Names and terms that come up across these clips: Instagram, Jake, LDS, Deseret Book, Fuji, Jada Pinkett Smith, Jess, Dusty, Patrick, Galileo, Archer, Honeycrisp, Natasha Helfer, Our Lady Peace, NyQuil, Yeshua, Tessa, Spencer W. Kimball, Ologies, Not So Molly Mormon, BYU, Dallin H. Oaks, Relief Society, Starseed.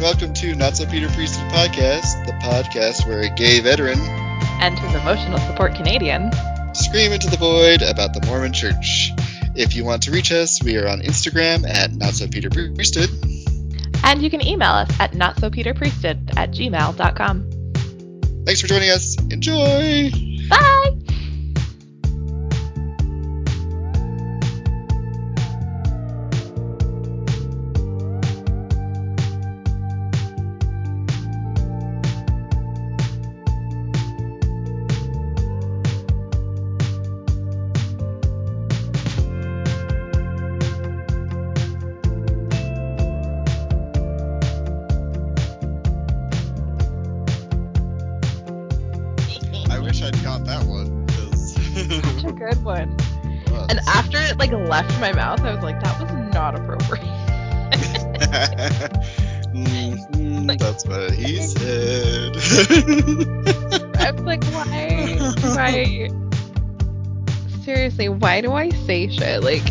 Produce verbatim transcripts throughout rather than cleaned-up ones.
and welcome to Not So Peter Priesthood Podcast, the podcast where a gay veteran and his emotional support Canadian scream into the void about the Mormon Church. If you want to reach us, we are on Instagram at Not So Peter Priesthood. And you can email us at notsopeterpriesthood at gmail dot com. Thanks for joining us. Enjoy! Bye! My mouth, I was like, that was not appropriate. mm, like, that's what he said. I was like, why? Why? Seriously, why do I say shit? Like,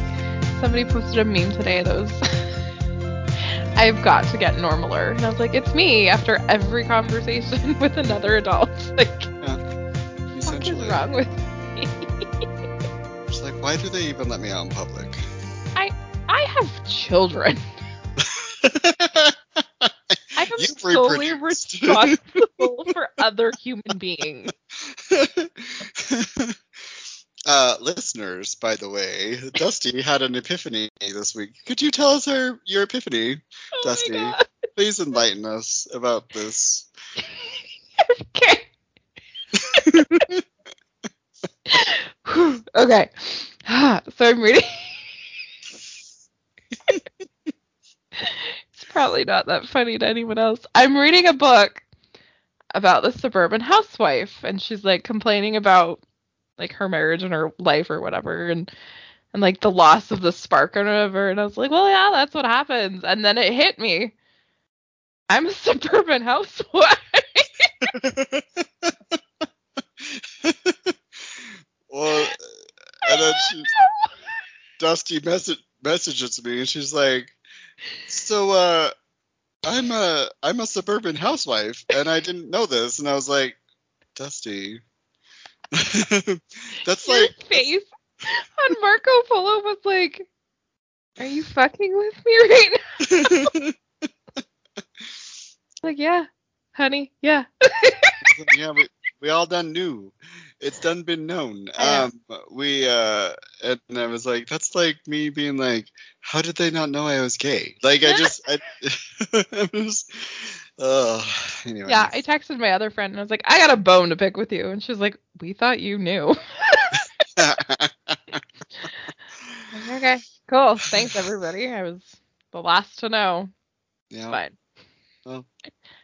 somebody posted a meme today that was, I've got to get normaler. And I was like, it's me after every conversation with another adult. Like, yeah, what is wrong with me? Just like, why do they even let me out in public? I have children. I am solely responsible for other human beings. Uh, listeners, by the way, Dusty had an epiphany this week. Could you tell us her, your epiphany, oh Dusty? Please enlighten us about this. Okay. Okay. So I'm reading... It's probably not that funny to anyone else. I'm reading a book about the suburban housewife, and she's like complaining about like her marriage and her life or whatever, and and like the loss of the spark or whatever. And I was like, well, yeah, that's what happens. And then it hit me. I'm a suburban housewife. Well, and then she, Dusty message messages me, and she's like, so uh I'm a I'm a suburban housewife and I didn't know this. And I was like, Dusty, that's your like face on Marco Polo was like, are you fucking with me right now? Like, yeah, honey, yeah. Yeah, we we all done knew. It's done been known. Um, we, uh, and I was like, that's like me being like, how did they not know I was gay? Like, I just, I, I was, oh, anyway. Yeah, I texted my other friend and I was like, I got a bone to pick with you. And she was like, we thought you knew. Okay, cool. Thanks, everybody. I was the last to know. Yeah. It's fine. Well.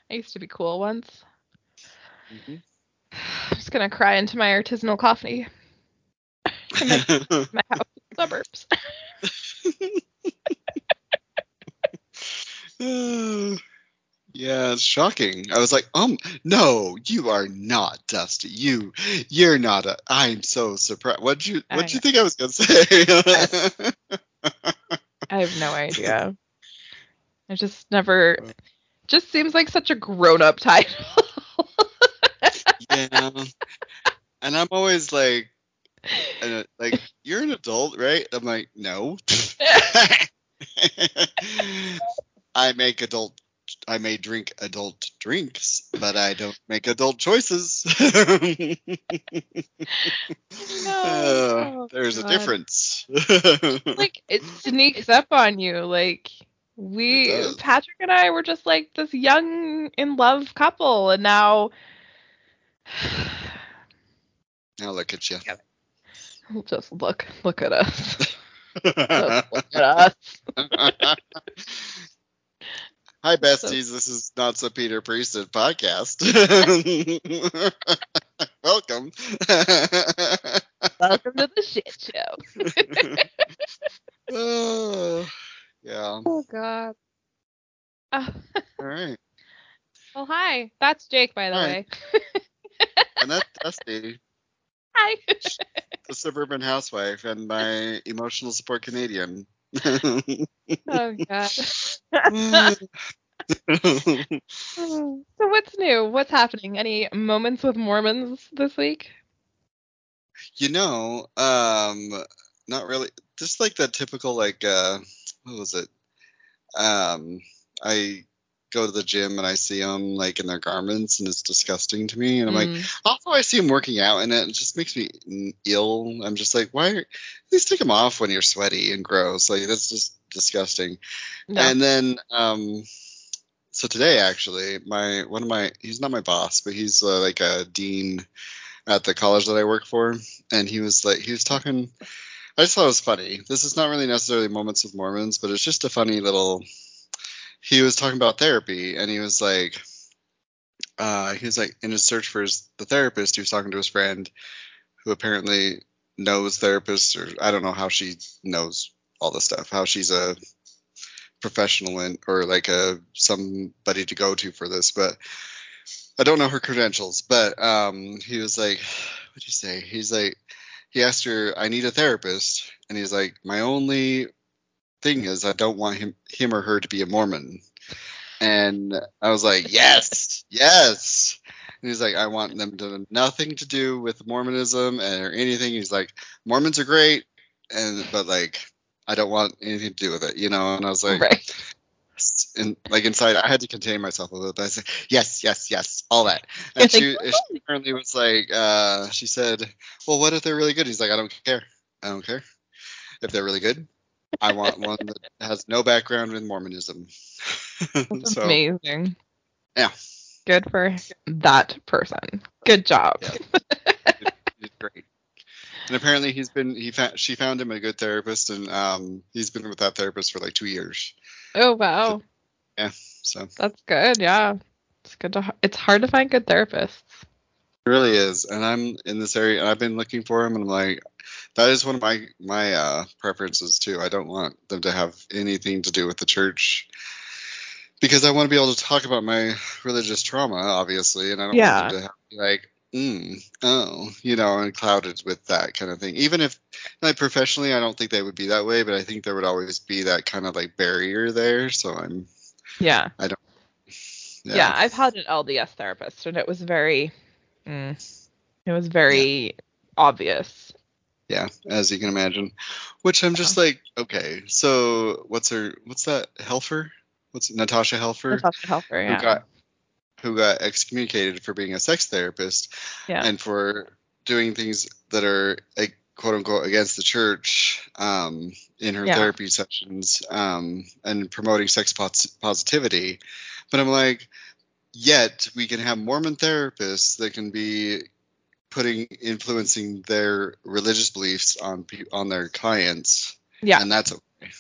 I used to be cool once. Mm-hmm. I'm just gonna cry into my artisanal coffee in my, my house in the suburbs. Yeah, it's shocking. I was like, um, no, you are not, Dusty. You, you're not a. I'm so surprised. What'd you, what'd you think I was gonna say? I have no idea. I just never. Just seems like such a grown-up title. Yeah, and I'm always like, like, you're an adult, right? I'm like, no. I make adult, I may drink adult drinks, but I don't make adult choices. No, uh, there's God. A difference. Like, it sneaks up on you. Like, we, Patrick and I were just like this young, in love couple, and now... Now look at you. Just look, look at us. Just look at us. Hi, besties. So, this is Not So Peter Priesthood Podcast. Welcome. Welcome to the shit show. Oh, yeah. Oh God. Oh. All right. Well, hi. That's Jake, by the hi. way. And that's Dusty. Hi. The suburban housewife and my emotional support Canadian. Oh, God. So what's new? What's happening? Any moments with Mormons this week? You know, um, not really. Just like that typical, like, uh, what was it? Um, I go to the gym and I see them like in their garments, and it's disgusting to me. And I'm mm. like, also I see them working out in it. It just makes me ill. I'm just like, why? Are, at least take them off when you're sweaty and gross. Like that's just disgusting. No. And then, um, so today actually, my one of my he's not my boss, but he's uh, like a dean at the college that I work for, and he was like, he was talking. I just thought it was funny. This is not really necessarily Moments with Mormons, but it's just a funny little. He was talking about therapy, and he was like, uh, he was like in his search for his, the therapist. He was talking to his friend, who apparently knows therapists, or I don't know how she knows all this stuff. How she's a professional and or like a somebody to go to for this, but I don't know her credentials. But um, he was like, what'd you say? He's like. He asked her, I need a therapist. And he's like, my only thing is I don't want him, him or her to be a Mormon. And I was like, yes, yes. And he's like, I want them to have nothing to do with Mormonism or anything. He's like, Mormons are great. And, but like, I don't want anything to do with it, you know? And I was like, right. And like inside, I had to contain myself a little bit. I said, yes, yes, yes, all that. And she, she apparently was like, uh, she said, well, what if they're really good? He's like, I don't care. I don't care if they're really good. I want one that has no background in Mormonism. That's so, amazing. Yeah. Good for that person. Good job. Yeah. it, it's great. And apparently he's been, he fa- she found him a good therapist, and um, he's been with that therapist for like two years. Oh, wow. So, yeah, so. That's good, yeah. It's good to, it's hard to find good therapists. It really is, and I'm in this area, and I've been looking for them, and I'm like, that is one of my, my uh, preferences, too. I don't want them to have anything to do with the church, because I want to be able to talk about my religious trauma, obviously, and I don't yeah. want them to have, like, Mm, oh, you know, and clouded with that kind of thing. Even if, like, professionally, I don't think they would be that way, but I think there would always be that kind of, like, barrier there, so I'm... Yeah. I don't... Yeah, yeah I've had an L D S therapist, and it was very... Mm, it was very yeah. obvious. Yeah, as you can imagine. Which I'm just yeah. like, okay, so what's her... What's that? Helfer? What's Natasha Helfer? Natasha Helfer, yeah. Who got, who got excommunicated for being a sex therapist yeah. and for doing things that are like, quote unquote against the church um, in her yeah. therapy sessions um, and promoting sex pos- positivity. But I'm like, yet we can have Mormon therapists that can be putting, influencing their religious beliefs on, pe- on their clients. Yeah. And that's okay.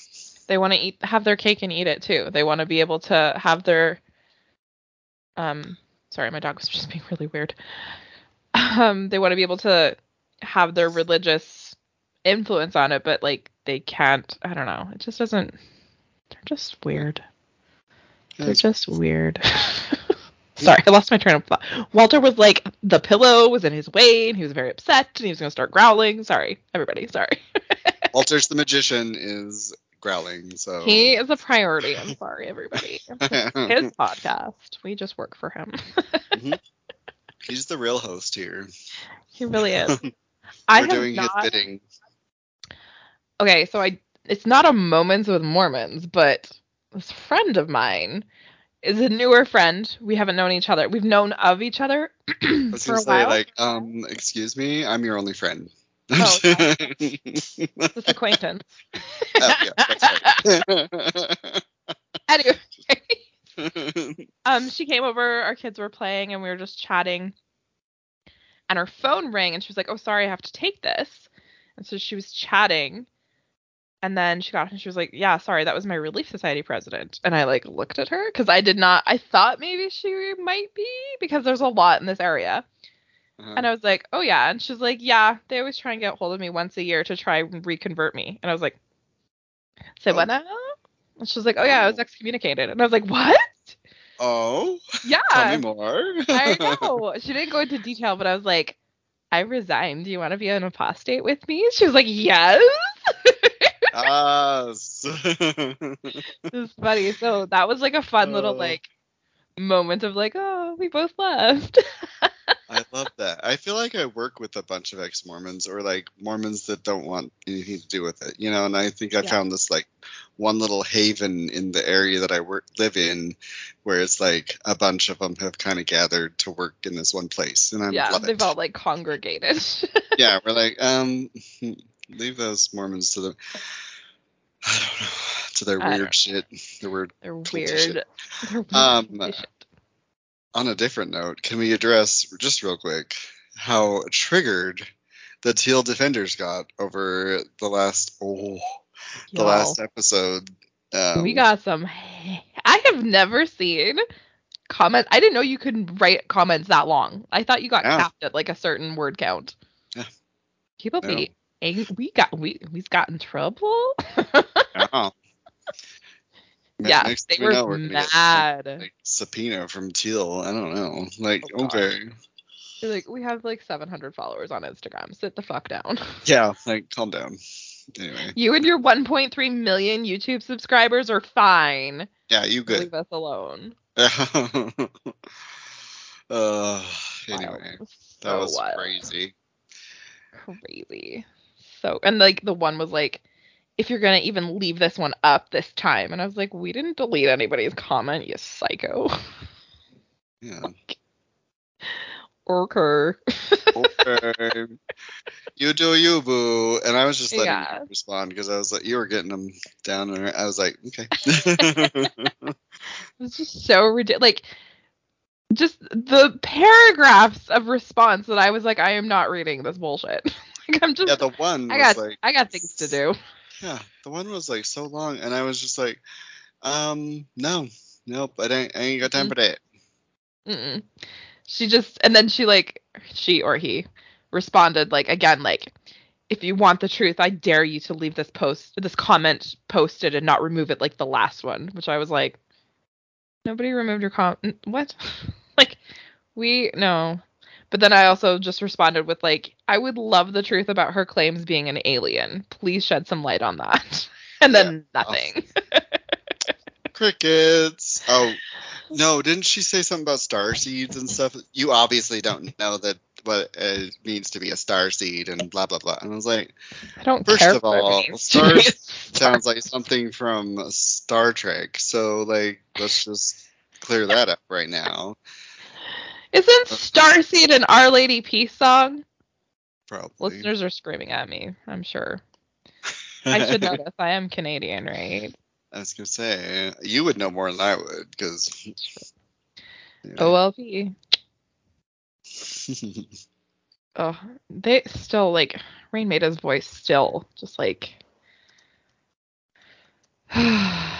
They want to eat, have their cake and eat it too. They want to be able to have their, Um, sorry, my dog was just being really weird. Um, they want to be able to have their religious influence on it, but like they can't. I don't know. It just doesn't. They're just weird. They're just weird. Sorry, I lost my train of thought. Walter was like, the pillow was in his way, and he was very upset, and he was gonna start growling. Sorry, everybody. Sorry. Walter's the magician is growling, so he is a priority. I'm sorry, everybody. His podcast, we just work for him. mm-hmm. He's the real host here. He really is. I We're have doing not... his bidding. Okay, so I it's not a Moments with Mormons, but this friend of mine is a newer friend. We haven't known each other. We've known of each other I was for gonna a say, while. Like, um, excuse me, I'm your only friend. Oh, okay. This acquaintance. Oh, yeah, that's right. Anyway, um, she came over. Our kids were playing, and we were just chatting. And her phone rang, and she was like, "Oh, sorry, I have to take this." And so she was chatting, and then she got, and she was like, "Yeah, sorry, that was my Relief Society president." And I like looked at her because I did not. I thought maybe she might be because there's a lot in this area. Uh-huh. And I was like, oh, yeah. And she's like, yeah, they always try and get hold of me once a year to try and reconvert me. And I was like, say oh. what now? And she was like, oh, yeah, I was excommunicated. And I was like, what? Oh. Yeah. Tell me more. I know. She didn't go into detail, but I was like, I resigned. Do you want to be an apostate with me? She was like, yes. ass. It was funny. So that was like a fun uh, little like moment of like, oh, we both left. I love that. I feel like I work with a bunch of ex-Mormons or like Mormons that don't want anything to do with it, you know, and I think I yeah. found this like one little haven in the area that I work live in where it's like a bunch of them have kind of gathered to work in this one place. And I'm yeah, loved. They've all like congregated. Yeah, we're like, um, leave those Mormons to them. I don't know, to their I weird shit. Their weird They're weird. Shit. They're weird um, shit. On a different note, can we address, just real quick, how triggered the Teal Defenders got over the last oh, the Yo. last episode? Um, we got some... I have never seen comments... I didn't know you could write comments that long. I thought you got yeah. capped at, like, a certain word count. Yeah. People no. be... We got... We, we've got in trouble? Yeah. Yeah, Next they were, were mad. Like, like, subpoena from Teal. I don't know. Like, oh, okay. They're like, we have like seven hundred followers on Instagram. Sit the fuck down. Yeah, like, calm down. Anyway. You and your one point three million YouTube subscribers are fine. Yeah, you good. Leave us alone. uh, anyway, so that was what? crazy. Crazy. So, and like the one was like, if you're going to even leave this one up this time. And I was like, we didn't delete anybody's comment, you psycho. Yeah. Like, okay. Okay. You do you, boo. And I was just letting yeah. you respond because I was like, you were getting them down. And I was like, okay. It's just so ridiculous. Like, just the paragraphs of response that I was like, I am not reading this bullshit. Like, I'm just, yeah, the one I got, like, I got things to do. Yeah, the one was like so long, and I was just like, um, no, nope, I ain't, I ain't got time mm-mm. for that. Mm-mm. She just, and then she like, she or he responded like again, like, if you want the truth, I dare you to leave this post, this comment posted, and not remove it like the last one. Which I was like, nobody removed your comment. What? Like, we no. But then I also just responded with, like, I would love the truth about her claims being an alien. Please shed some light on that. And then yeah. nothing. Crickets. Oh, no. Didn't she say something about star seeds and stuff? You obviously don't know that what it means to be a star seed and blah, blah, blah. And I was like, I don't first care of all, star sounds like something from Star Trek. So, like, let's just clear that up right now. Isn't Starseed an Our Lady Peace song? Probably. Listeners are screaming at me, I'm sure. I should know this. I am Canadian, right? I was going to say, you would know more than I would, because... Yeah. O L P. Oh, they still, like, Rain Maida's voice still, just like... oh.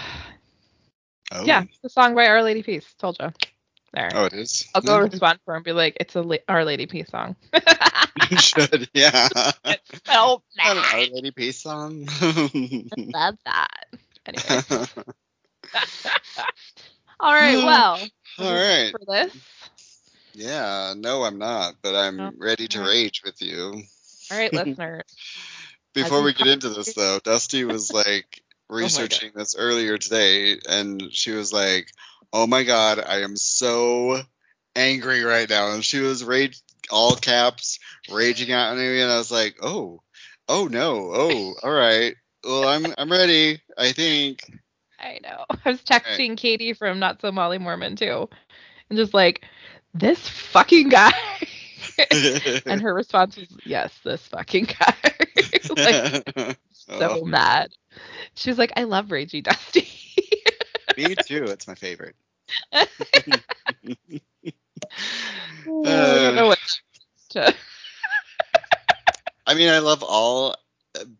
Yeah, it's a song by Our Lady Peace, told you. There. Oh, it is? I'll go no. respond for him and be like, it's a la- Our Lady Peace song. You should, yeah. It's so bad. An Our Lady Peace song. I love that. Anyway. All right, well. All right. For this? Yeah, no, I'm not, but I'm oh, ready to rage with you. All right, listeners. Before we get into this, though, Dusty was like researching oh this earlier today, and she was like, oh my god, I am so angry right now. And she was rage, all caps, raging out at me, and I was like, oh, oh no, oh, all right. Well, I'm I'm ready, I think. I know. I was texting right. Katie from Not So Molly Mormon, too, and just like, this fucking guy. And her response was, yes, this fucking guy. Like, so oh. mad. She was like, I love Ragey Dusty. Me too. It's my favorite. uh, I mean, I love all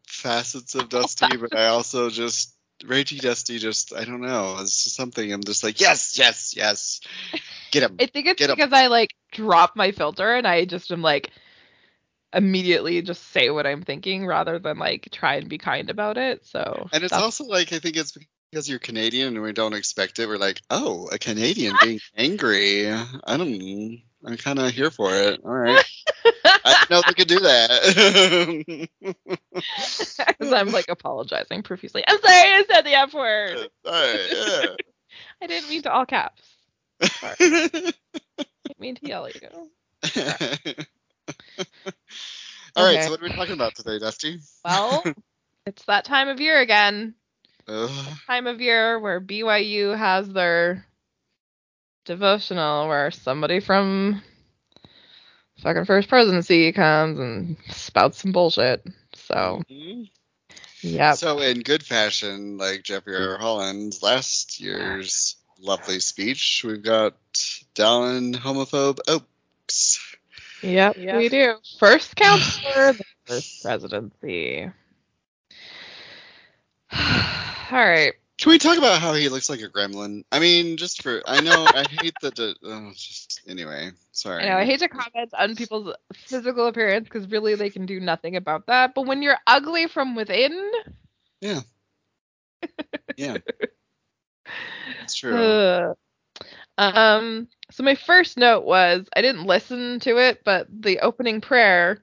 facets of Dusty, but I also just Ragey Dusty. Just I don't know. It's just something. I'm just like yes, yes, yes. Get him. I think it's Get because him. I like drop my filter and I just am like immediately just say what I'm thinking rather than like try and be kind about it. So and it's also like I think it's. Because you're Canadian and we don't expect it, we're like, oh, a Canadian being angry. I don't, I I'm kind of here for it. All right. I didn't know they could do that. Because I'm like apologizing profusely. I'm sorry I said the F word. Sorry. Yeah. I didn't mean to all caps. Sorry. I didn't mean to yell at you. All okay. right. So what are we talking about today, Dusty? Well, it's that time of year again. Time of year where B Y U has their devotional where somebody from fucking First Presidency comes and spouts some bullshit. So, mm-hmm. yeah. So in good fashion, like Jeffrey R. Holland's last year's yeah. lovely speech, we've got Dallin Homophobe Oaks. Yep, yep, we do. First counselor, the First Presidency. All right. Can we talk about how he looks like a gremlin? I mean, just for... I know, I hate the... De- oh, just, anyway, sorry. I know, I hate to comment on people's physical appearance, because really they can do nothing about that. But when you're ugly from within... Yeah. Yeah. That's true. Uh, um. So my first note was, I didn't listen to it, but the opening prayer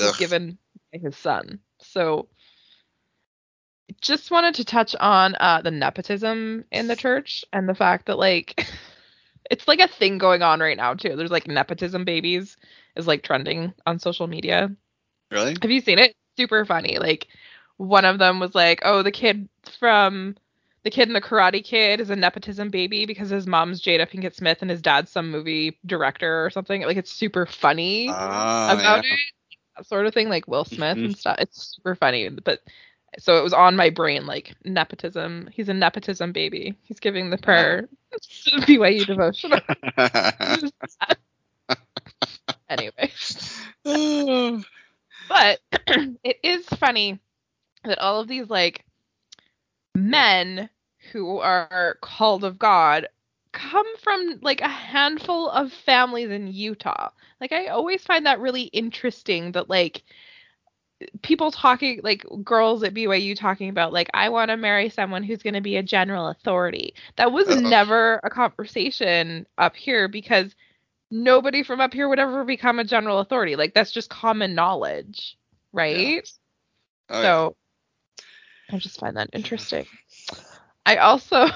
Ugh. was given by his son. So... Just wanted to touch on uh, the nepotism in the church and the fact that, like, it's, like, a thing going on right now, too. There's, like, nepotism babies is, like, trending on social media. Really? Have you seen it? Super funny. Like, one of them was like, oh, the kid from the kid in the Karate Kid is a nepotism baby because his mom's Jada Pinkett Smith and his dad's some movie director or something. Like, it's super funny uh, about yeah. it. That sort of thing, like Will Smith and stuff. It's super funny, but... So it was on my brain, like, nepotism. He's a nepotism baby. He's giving the prayer to B Y U devotional. Anyway. But it is funny that all of these, like, men who are called of God come from, like, a handful of families in Utah. Like, I always find that really interesting that, like, people talking, like, girls at B Y U talking about, like, I want to marry someone who's going to be a general authority. That was Uh-oh. never a conversation up here because nobody from up here would ever become a general authority. Like, that's just common knowledge, right? Yeah. Oh, so yeah. I just find that interesting. I also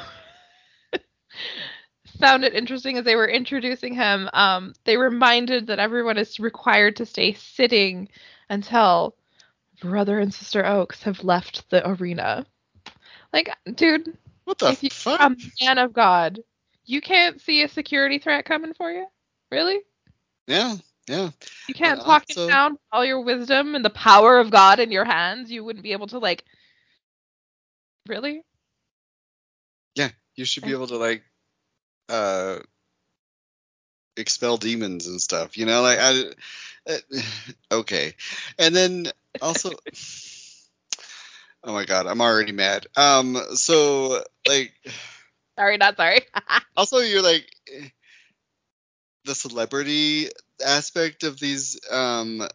found it interesting as they were introducing him, um, they reminded that everyone is required to stay sitting until... Brother and Sister Oaks have left the arena. Like, dude, what the you, fuck? A man of God, you can't see a security threat coming for you, really? Yeah, yeah. You can't talk it down with all your wisdom and the power of God in your hands. You wouldn't be able to, like, really? Yeah, you should be able to, like, uh, expel demons and stuff. You know, like, I, I okay, and then. Also, oh my god, I'm already mad. Um, so like, sorry, not sorry. Also, you're like the celebrity aspect of these. Um,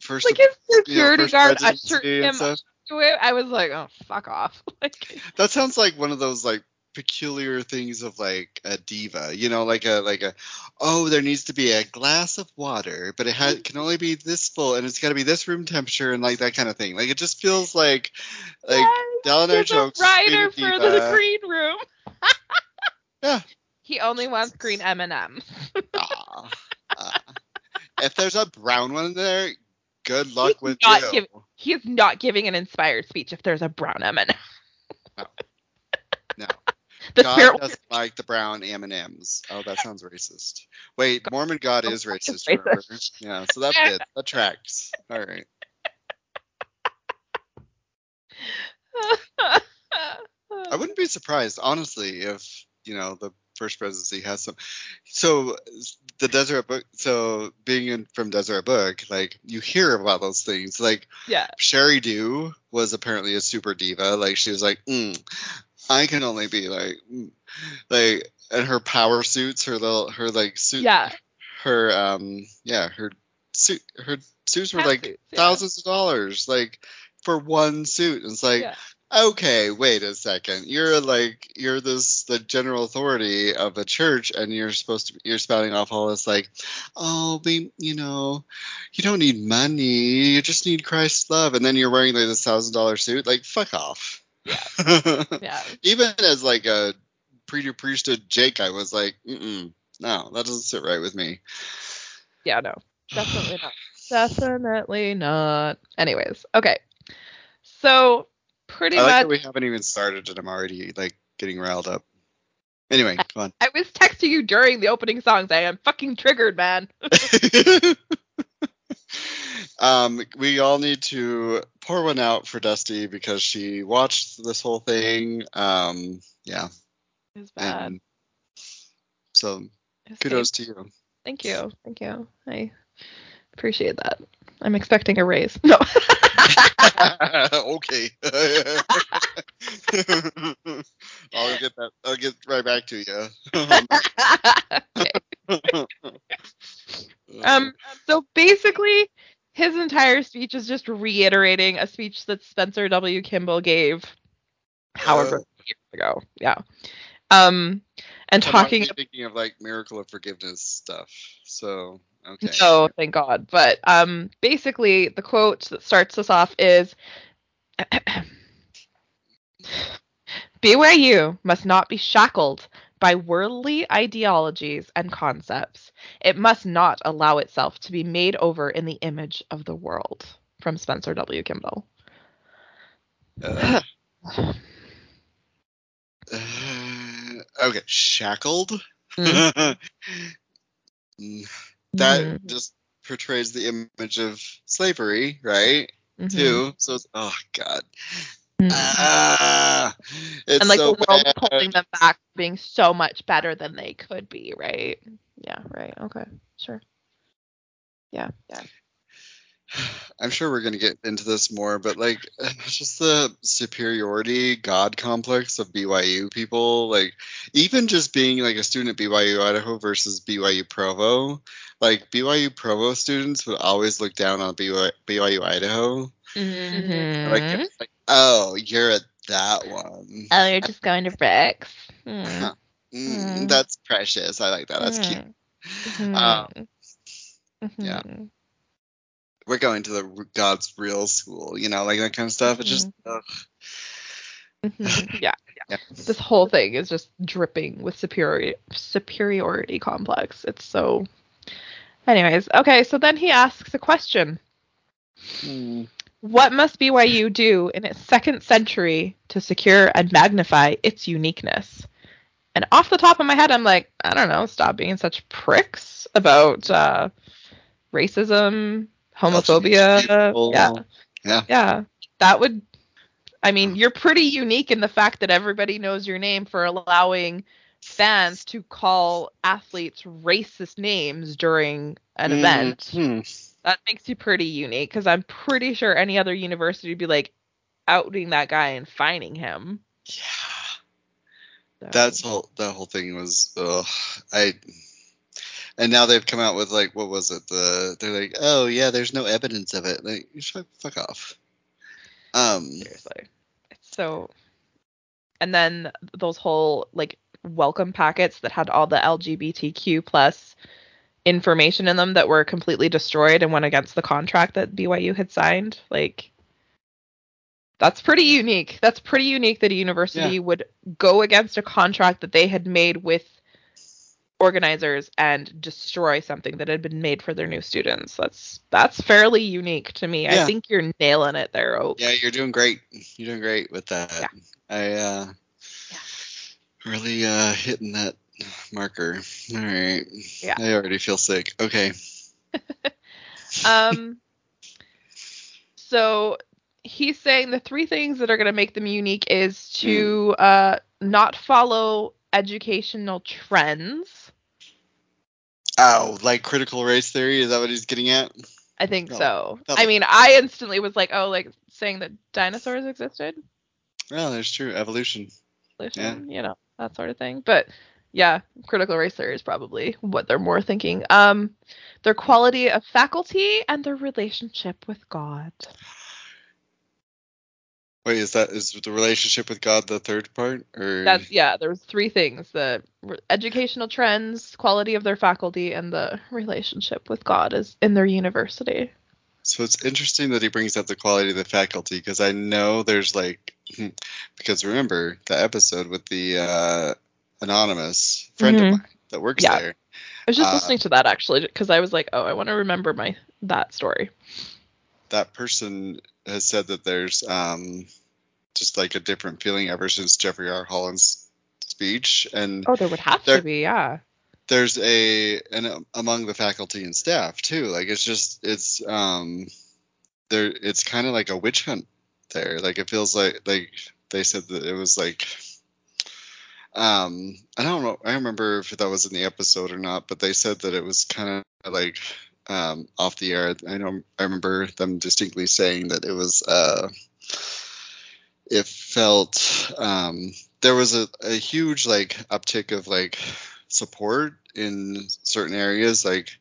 first, like his security you know, guard ushered him to it. I was like, oh, fuck off. Like, that sounds like one of those like peculiar things of like a diva, you know, like a like a oh, there needs to be a glass of water, but it has, can only be this full, and it's got to be this room temperature, and like that kind of thing. Like it just feels like like yes, Dallin H. Oaks writer for diva. The green room. Yeah, he only wants green M and M's. Aw, uh, if there's a brown one in there, good luck he's with you. Give, he's not giving an inspired speech if there's a brown M and M. No. No. The God spirit doesn't like the brown M and M's. Oh, that sounds racist. Wait, God, Mormon God is racist, is racist. Yeah, so that fits. That tracks. All right. I wouldn't be surprised, honestly, if, you know, the First Presidency has some. So the Deseret Book. So being in, from Deseret Book, like you hear about those things. Like yeah. Sherry Dew was apparently a super diva. Like she was like, mm, I can only be like, like, and her power suits, her little, her like suit, yeah, her um, yeah, her suit, her suits were Cat like suits, thousands yeah. of dollars, like for one suit. And it's like, yeah. okay, wait a second. You're like, you're this, the general authority of a church, and you're supposed to, you're spouting off all this like, oh, we, you know, you don't need money. You just need Christ's love. And then you're wearing like this thousand dollar suit. Like, fuck off. Yeah. Yeah. Even as like a pre priesthood Jake, I was like, mm-mm, no, that doesn't sit right with me. Yeah, no, definitely not. Definitely not. Anyways. Okay. So, pretty I like much. That we haven't even started, and I'm already like getting riled up. Anyway, come on. I was texting you during the opening songs. I am fucking triggered, man. um, we all need to pour one out for Dusty because she watched this whole thing. Um, yeah. It was bad. And so, it's kudos safe. to you. Thank you. Thank you. I appreciate that. I'm expecting a raise. No. Okay. I'll get that. I'll get right back to you. Okay. um. So basically, his entire speech is just reiterating a speech that Spencer W. Kimball gave, however, uh, years ago. Yeah. Um. And I'm talking. I'm thinking of like miracle of forgiveness stuff. So. Okay. No, thank God. But um, basically, the quote that starts us off is, B Y U must not be shackled by worldly ideologies and concepts. It must not allow itself to be made over in the image of the world. From Spencer W. Kimball. Uh, uh, okay, shackled? Mm. That just portrays the image of slavery, right? Mm-hmm. Too. So it's, oh, God. Mm-hmm. Ah, it's and, like, so the world bad. Holding them back being so much better than they could be, right? Yeah, right. Okay, sure. Yeah, yeah. I'm sure we're going to get into this more, but, like, just the superiority God complex of B Y U people. Like, even just being, like, a student at B Y U Idaho versus B Y U Provo. Like, B Y U Provo students would always look down on B Y U Idaho. Mm-hmm. Like, like, oh, you're at that one. Oh, you're just going to Bricks. Mm. Mm, that's precious. I like that. That's mm. cute. Mm-hmm. Um, mm-hmm. Yeah. We're going to the God's real school, you know, like that kind of stuff. It's just, mm-hmm. ugh. Mm-hmm. Yeah, yeah. Yeah. This whole thing is just dripping with superiority, superiority complex. It's so. Anyways, okay, so then he asks a question. Mm. What must B Y U do in its second century to secure and magnify its uniqueness? And off the top of my head, I'm like, I don't know, stop being such pricks about uh, racism. Homophobia. Yeah. Yeah. Yeah. That would, I mean, you're pretty unique in the fact that everybody knows your name for allowing fans to call athletes racist names during an mm-hmm. event. That makes you pretty unique because I'm pretty sure any other university would be like outing that guy and fining him. Yeah. So. That's whole, that whole thing was, ugh, I. And now they've come out with, like, what was it? The They're like, oh, yeah, there's no evidence of it. Like, shut the fuck off. Um, Seriously. It's so... And then those whole, like, welcome packets that had all the L G B T Q plus information in them that were completely destroyed and went against the contract that B Y U had signed. Like, that's pretty unique. That's pretty unique that a university yeah. would go against a contract that they had made with organizers and destroy something that had been made for their new students. That's that's fairly unique to me. Yeah. I think you're nailing it there, Oak. Yeah, you're doing great. You're doing great with that. Yeah. I uh yeah. really uh hitting that marker. All right. Yeah. I already feel sick. Okay. um so he's saying the three things that are going to make them unique is to mm. uh not follow educational trends. Oh, like critical race theory? Is that what he's getting at? I think no. so. Probably. I mean, I instantly was like, oh, like saying that dinosaurs existed. Well, that's true. Evolution. Evolution, yeah. You know, that sort of thing. But yeah, critical race theory is probably what they're more thinking. Um, their quality of faculty and their relationship with God. Wait, is that is the relationship with God the third part? Or that's, yeah, there's three things: the educational trends, quality of their faculty, and the relationship with God is in their university. So it's interesting that he brings up the quality of the faculty, because I know there's like, because remember the episode with the uh, anonymous friend mm-hmm. of mine that works yeah. there. I was just uh, listening to that actually, because I was like, oh, I want to remember my that story. That person has said that there's um, just like a different feeling ever since Jeffrey R. Holland's speech. And oh, there would have there, to be, yeah. There's a and um, among the faculty and staff too. Like it's just it's um there it's kind of like a witch hunt there. Like it feels like like they said that it was like um I don't know I remember if that was in the episode or not, but they said that it was kind of like. Um, off the air, I know I remember them distinctly saying that it was. Uh, it felt um, there was a, a huge like uptick of like support in certain areas, like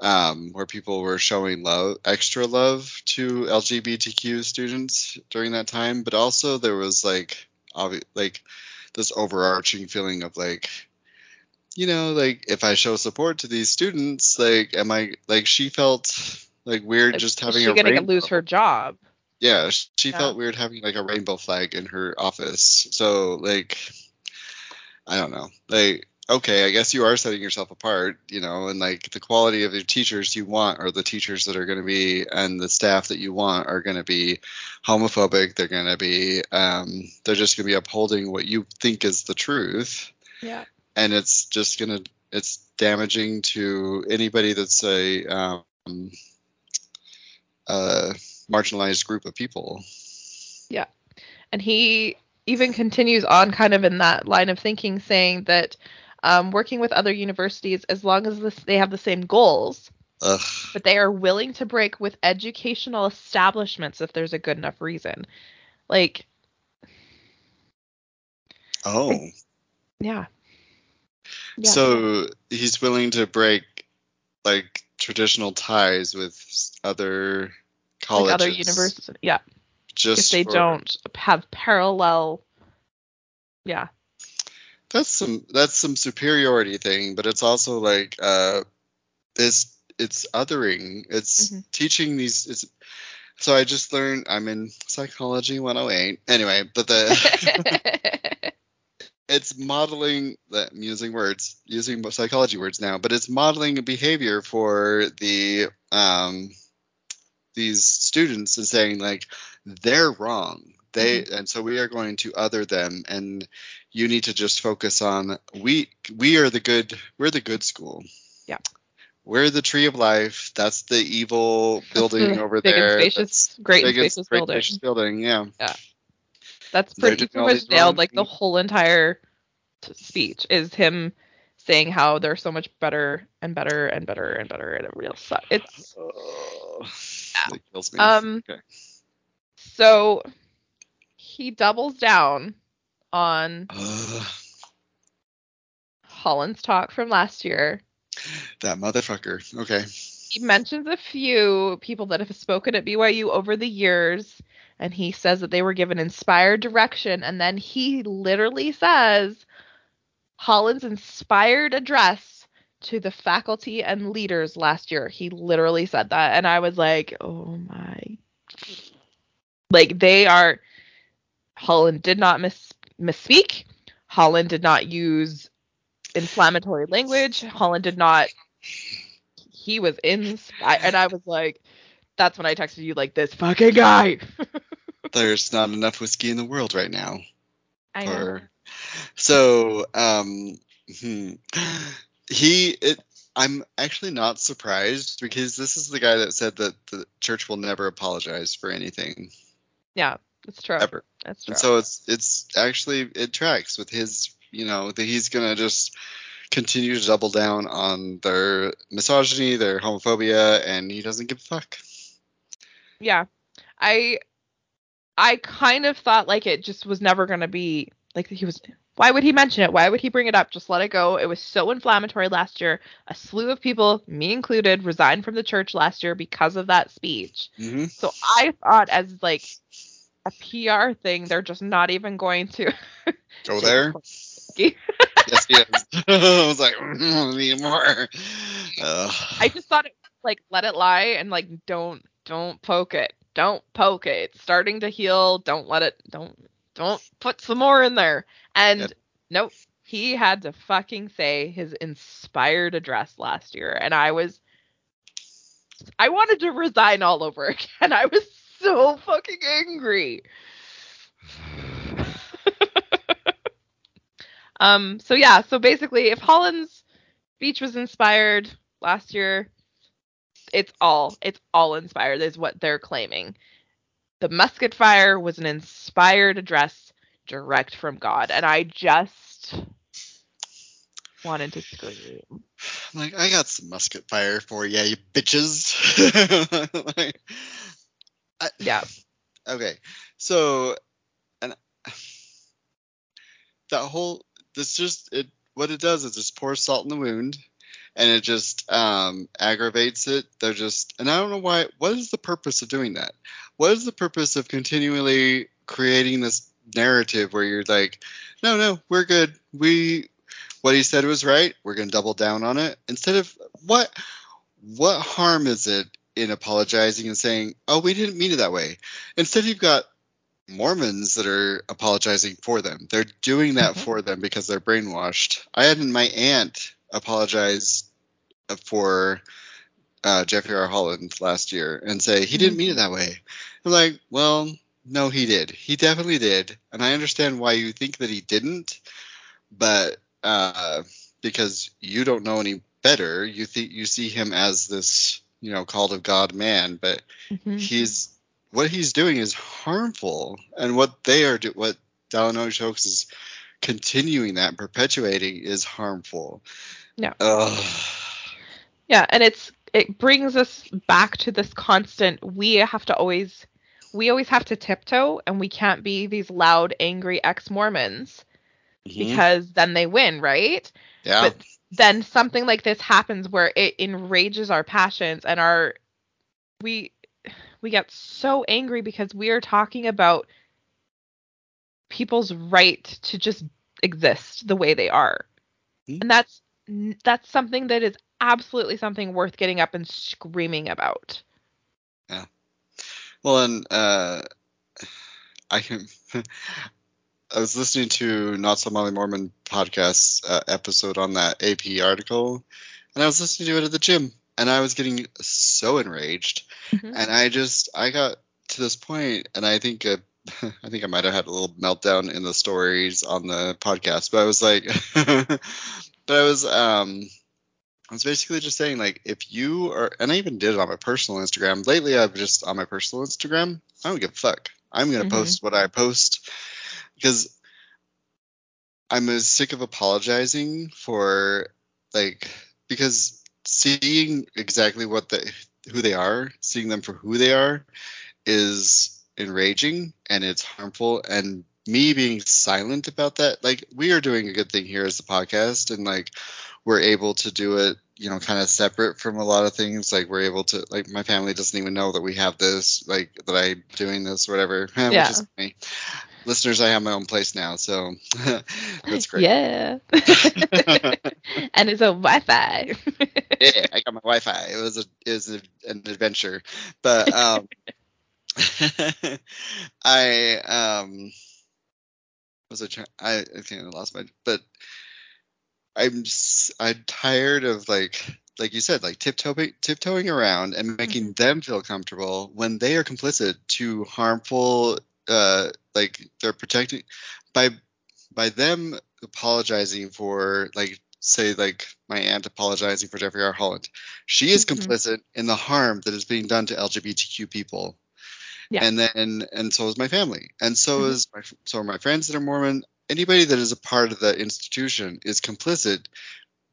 um, where people were showing love, extra love to L G B T Q students during that time. But also there was like obvi- like this overarching feeling of like. You know, like, if I show support to these students, like, am I, like, she felt, like, weird just having a rainbow. She's going to lose her job. Yeah, she yeah. felt weird having, like, a rainbow flag in her office. So, like, I don't know. Like, okay, I guess you are setting yourself apart, you know, and, like, the quality of the teachers you want are the teachers that are going to be, and the staff that you want are going to be homophobic. They're going to be, um, they're just going to be upholding what you think is the truth. Yeah. And it's just gonna, it's damaging to anybody that's a, um, a marginalized group of people. Yeah. And he even continues on kind of in that line of thinking, saying that um, working with other universities, as long as this, they have the same goals, Ugh. but they are willing to break with educational establishments if there's a good enough reason. Like. Oh. I, yeah. Yeah. So he's willing to break like traditional ties with other colleges, like other universities. Yeah, just if they for, don't have parallel. Yeah, that's some that's some superiority thing, but it's also like uh, it's it's othering. It's mm-hmm. teaching these. It's, so I just learned I'm in psychology one oh eight. Anyway, but the. It's modeling that I'm using words, using psychology words now, but it's modeling a behavior for the um, these students and saying like they're wrong. They mm-hmm. and so we are going to other them, and you need to just focus on we we are the good we're the good school. Yeah. We're the tree of life. That's the evil building over big there. And spacious, great big and spacious, great building. spacious building. Yeah. Yeah. That's pretty much nailed, like, the whole entire speech is him saying how they're so much better and better and better and better and it really sucks. It's, yeah. It kills me. Um, okay. So he doubles down on Ugh. Holland's talk from last year. That motherfucker. Okay. He mentions a few people that have spoken at B Y U over the years. And he says that they were given inspired direction. And then he literally says Holland's inspired address to the faculty and leaders last year. He literally said that. And I was like, oh, my. Like, they are. Holland did not mis- misspeak. Holland did not use inflammatory language. Holland did not. He was inspired. And I was like. That's when I texted you like this fucking guy. There's not enough whiskey in the world right now. I know. Or, so um, hmm. he, it, I'm actually not surprised because this is the guy that said that the church will never apologize for anything. Yeah, that's true. Ever. That's true. And so it's it's actually it tracks with his, you know, that he's gonna just. Continue to double down on their misogyny, their homophobia, and he doesn't give a fuck. Yeah. I I kind of thought like it just was never going to be like he was. Why would he mention it? Why would he bring it up? Just let it go. It was so inflammatory last year. A slew of people, me included, resigned from the church last year because of that speech. Mm-hmm. So I thought as like a P R thing. They're just not even going to go there. Yes, yes. I was like, mm, I need more. Uh, I just thought it was like, let it lie and like, don't, don't poke it. Don't poke it. It's starting to heal. Don't let it, don't, don't put some more in there. And yeah. Nope. He had to fucking say his inspired address last year. And I was, I wanted to resign all over again. I was so fucking angry. Um, so yeah, so basically if Holland's speech was inspired last year, it's all, it's all inspired is what they're claiming. The musket fire was an inspired address direct from God. And I just wanted to scream. Like, I got some musket fire for ya, you bitches. Like, I, yeah. Okay. So, and that whole, This just it. What it does is just pour salt in the wound, and it just um, aggravates it. They're just, and I don't know why. What is the purpose of doing that? What is the purpose of continually creating this narrative where you're like, no, no, we're good. We, what he said was right. We're gonna double down on it. Instead of what, what harm is it in apologizing and saying, oh, we didn't mean it that way? Instead, you've got Mormons that are apologizing for them. They're doing that mm-hmm. for them because they're brainwashed. I had my aunt apologize for uh, Jeffrey R. Holland last year and say, he mm-hmm. didn't mean it that way. I'm like, well, no, he did. He definitely did. And I understand why you think that he didn't, but uh, because you don't know any better, you think you see him as this, you know, called of God man, but mm-hmm. he's what he's doing is harmful, and what they are do- what Dallin H. Oaks is continuing that, perpetuating, is harmful. Yeah. Ugh. Yeah, and it's it brings us back to this constant. We have to always, we always have to tiptoe, and we can't be these loud, angry ex-Mormons mm-hmm. because then they win, right? Yeah. But then something like this happens where it enrages our passions and our we. We get so angry because we are talking about people's right to just exist the way they are. Mm-hmm. And that's that's something that is absolutely something worth getting up and screaming about. Yeah. Well, and uh, I can I was listening to Not So Molly Mormon podcast uh, episode on that A P article, and I was listening to it at the gym. And I was getting so enraged, mm-hmm. and I just I got to this point, and I think uh, I think I might have had a little meltdown in the stories on the podcast. But I was like, but I was um I was basically just saying, like, if you are, and I even did it on my personal Instagram lately. I've just on my personal Instagram, I don't give a fuck. I'm gonna mm-hmm. post what I post because I'm as sick of apologizing for like because. Seeing exactly what the who they are, seeing them for who they are, is enraging and it's harmful. And me being silent about that, like we are doing a good thing here as a podcast, and like we're able to do it, you know, kind of separate from a lot of things. Like we're able to, like my family doesn't even know that we have this, like that I'm doing this, or whatever. Yeah. Which is funny. Listeners, I have my own place now, so that's great. Yeah. And it's a Wi-Fi. Yeah, I got my Wi-Fi. It was a, it was a, an adventure, but um, I um was a I, I think I lost my. But I'm I'm tired of like like you said, like tiptoeing tiptoeing around and making mm-hmm. them feel comfortable when they are complicit to harmful. Uh, like they're protecting by by them apologizing for like say like my aunt apologizing for Jeffrey R. Holland. She is mm-hmm. complicit in the harm that is being done to L G B T Q people. Yeah. And then and so is my family. And so mm-hmm. is my, so are my friends that are Mormon. Anybody that is a part of the institution is complicit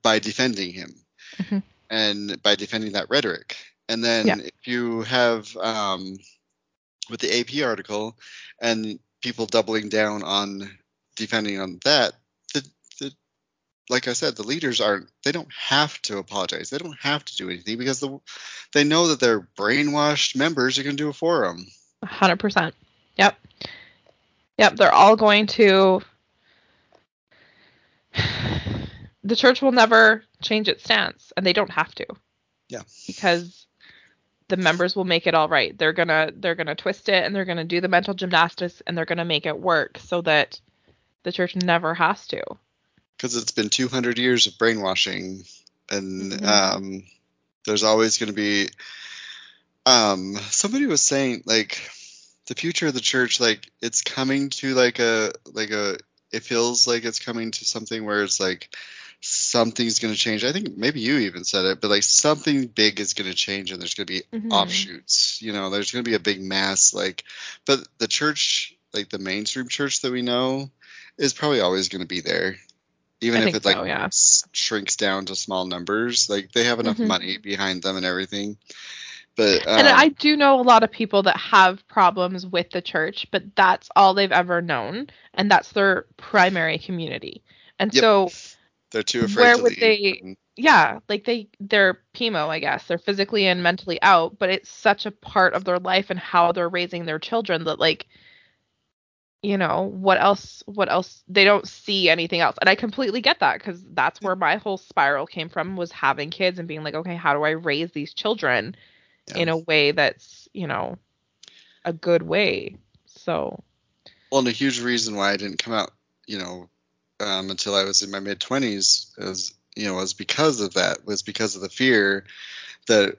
by defending him mm-hmm. and by defending that rhetoric. And then yeah. if you have um with the A P article and people doubling down on defending on that, the, the, like I said, the leaders aren't, they don't have to apologize. They don't have to do anything because the, they know that their brainwashed members are going to do it for them. one hundred percent. Yep. Yep, they're all going to... The church will never change its stance, and they don't have to. Yeah. Because the members will make it all right. They're gonna they're gonna twist it, and they're gonna do the mental gymnastics, and they're gonna make it work so that the church never has to. Because it's been two hundred years of brainwashing, and mm-hmm. um, there's always going to be. Um, somebody was saying like the future of the church, like it's coming to like a like a. It feels like it's coming to something where it's like something's going to change. I think maybe you even said it, but like something big is going to change, and there's going to be mm-hmm. offshoots. You know, there's going to be a big mass. Like, but the church, like the mainstream church that we know, is probably always going to be there. Even I if it like so, yeah. shrinks down to small numbers, like they have enough mm-hmm. money behind them and everything. But um, and I do know a lot of people that have problems with the church, but that's all they've ever known, and that's their primary community. And yep. so they're too afraid. Where to would leave. They? Yeah, like they they're P M O, I guess. They're physically and mentally out, but it's such a part of their life and how they're raising their children that like. You know, what else, what else, they don't see anything else. And I completely get that, because that's where my whole spiral came from, was having kids and being like, okay, how do I raise these children yeah. in a way that's, you know, a good way? So. Well, and a huge reason why I didn't come out, you know, um, until I was in my mid twenties was, you know, was because of that, was because of the fear that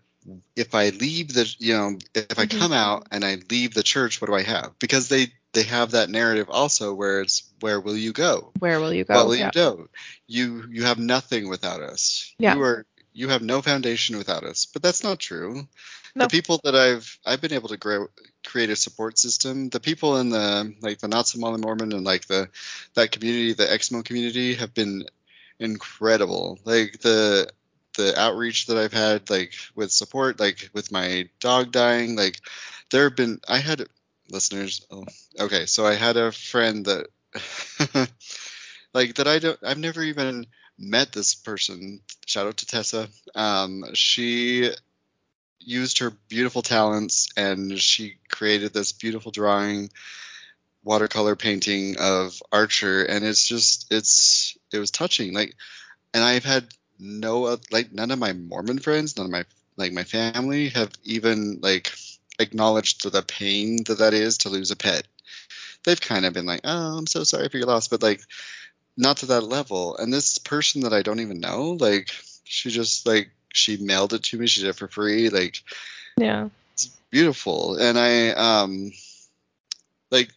if I leave the, you know, if I mm-hmm. come out and I leave the church, what do I have? Because they, They have that narrative also where it's, where will you go? Where will you go? What will yeah. you do? You you have nothing without us. Yeah. You are you have no foundation without us. But that's not true. No. The people that I've I've been able to grow, create a support system. The people in the like the Not So Molly Mormon and like the that community, the Exmo community, have been incredible. Like the the outreach that I've had, like with support, like with my dog dying, like there have been I had. Listeners, oh, okay. So I had a friend that, like, that I don't, I've never even met this person. Shout out to Tessa. Um, she used her beautiful talents, and she created this beautiful drawing, watercolor painting of Archer, and it's just, it's, it was touching. Like, and I've had no, like, none of my Mormon friends, none of my, like, my family have even like. Acknowledged the pain that that is to lose a pet. They've kind of been like, oh, I'm so sorry for your loss, but like not to that level. And this person that I don't even know, like she just like she mailed it to me. She did it for free. Like, yeah, it's beautiful. And I um like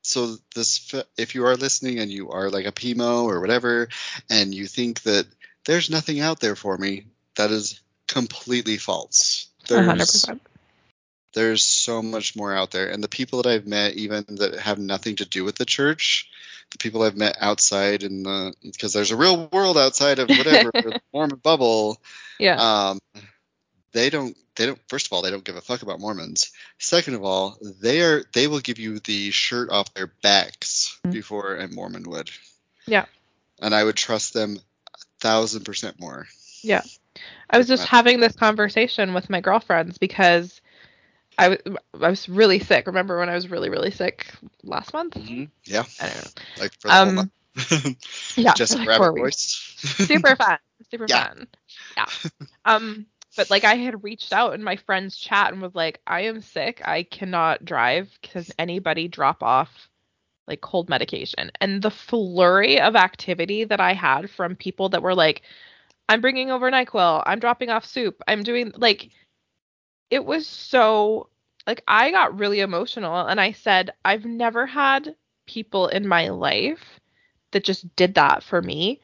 so this if you are listening and you are like a P M O or whatever, and you think that there's nothing out there for me, that is completely false. There's one hundred percent. There's so much more out there. And the people that I've met, even that have nothing to do with the church, the people I've met outside in the, because there's a real world outside of whatever, the Mormon bubble. Yeah. Um, they don't, they don't, first of all, they don't give a fuck about Mormons. Second of all, they are, they will give you the shirt off their backs mm-hmm. before a Mormon would. Yeah. And I would trust them a thousand percent more. Yeah. I was just having this conversation with my girlfriends because I, w- I was really sick. Remember when I was really, really sick last month? Mm-hmm. Yeah. I don't know. Like for the um, whole month. Yeah. Just like rabbit voice. Super fun. Super yeah. fun. Yeah. Um, but like I had reached out in my friend's chat and was like, I am sick. I cannot drive. Can anybody drop off like cold medication? And the flurry of activity that I had from people that were like, I'm bringing over NyQuil. I'm dropping off soup. I'm doing like... It was so, like, I got really emotional, and I said, I've never had people in my life that just did that for me,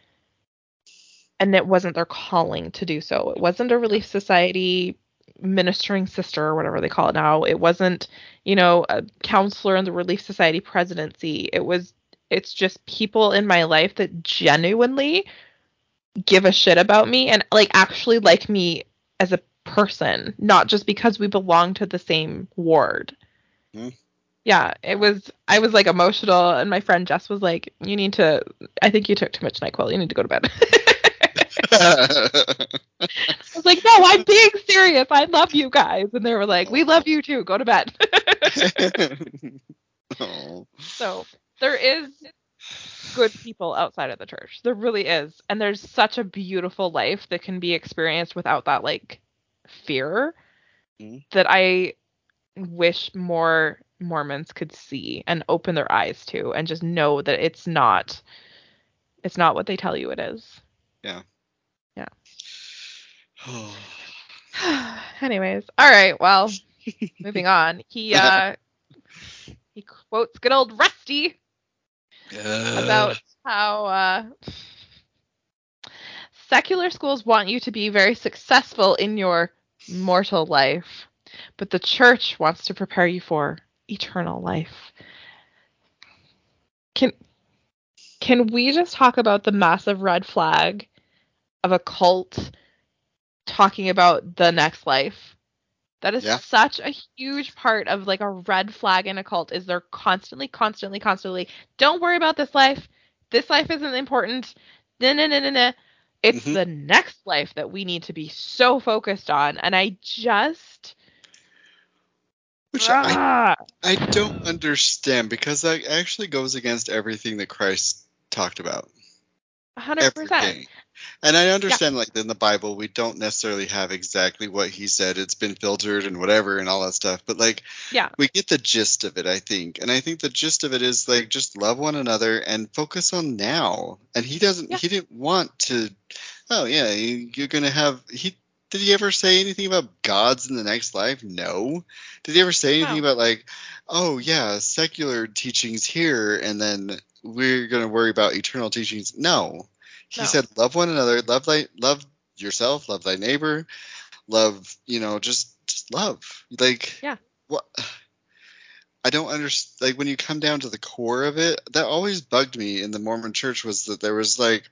and it wasn't their calling to do so. It wasn't a Relief Society ministering sister, or whatever they call it now. It wasn't, you know, a counselor in the Relief Society presidency. It was, it's just people in my life that genuinely give a shit about me and, like, actually like me as a person, not just because we belong to the same ward. Mm. Yeah, it was, I was like emotional, and my friend Jess was like, you need to, I think you took too much NyQuil, you need to go to bed. I was like, no, I'm being serious, I love you guys. And they were like, we love you too, go to bed. Oh. So there is good people outside of the church. There really is. And there's such a beautiful life that can be experienced without that, like, fear mm-hmm. that I wish more Mormons could see and open their eyes to and just know that it's not it's not what they tell you it is. Yeah. Yeah. Anyways, all right, well, moving on. He uh he quotes good old Rusty uh. about how uh secular schools want you to be very successful in your mortal life, but the church wants to prepare you for eternal life. Can can we just talk about the massive red flag of a cult talking about the next life? That is yeah. such a huge part of, like, a red flag in a cult, is they're constantly, constantly, constantly, don't worry about this life. This life isn't important. No, no, no, no, no. It's mm-hmm. the next life that we need to be so focused on. And I just... Which ah. I, I don't understand, because that actually goes against everything that Christ talked about. one hundred percent. Everything. And I understand, yeah. like, in the Bible, we don't necessarily have exactly what he said. It's been filtered and whatever and all that stuff. But, like, yeah. we get the gist of it, I think. And I think the gist of it is, like, just love one another and focus on now. And he doesn't yeah. – he didn't want to – oh, yeah, you, you're going to have – he. Did he ever say anything about gods in the next life? No. Did he ever say anything no. about, like, oh, yeah, secular teachings here, and then we're going to worry about eternal teachings? No. He no. said love one another, love thy, love yourself, love thy neighbor, love, you know, just, just love. Like, yeah. what? I don't understand. Like, when you come down to the core of it, that always bugged me in the Mormon church, was that there was, like,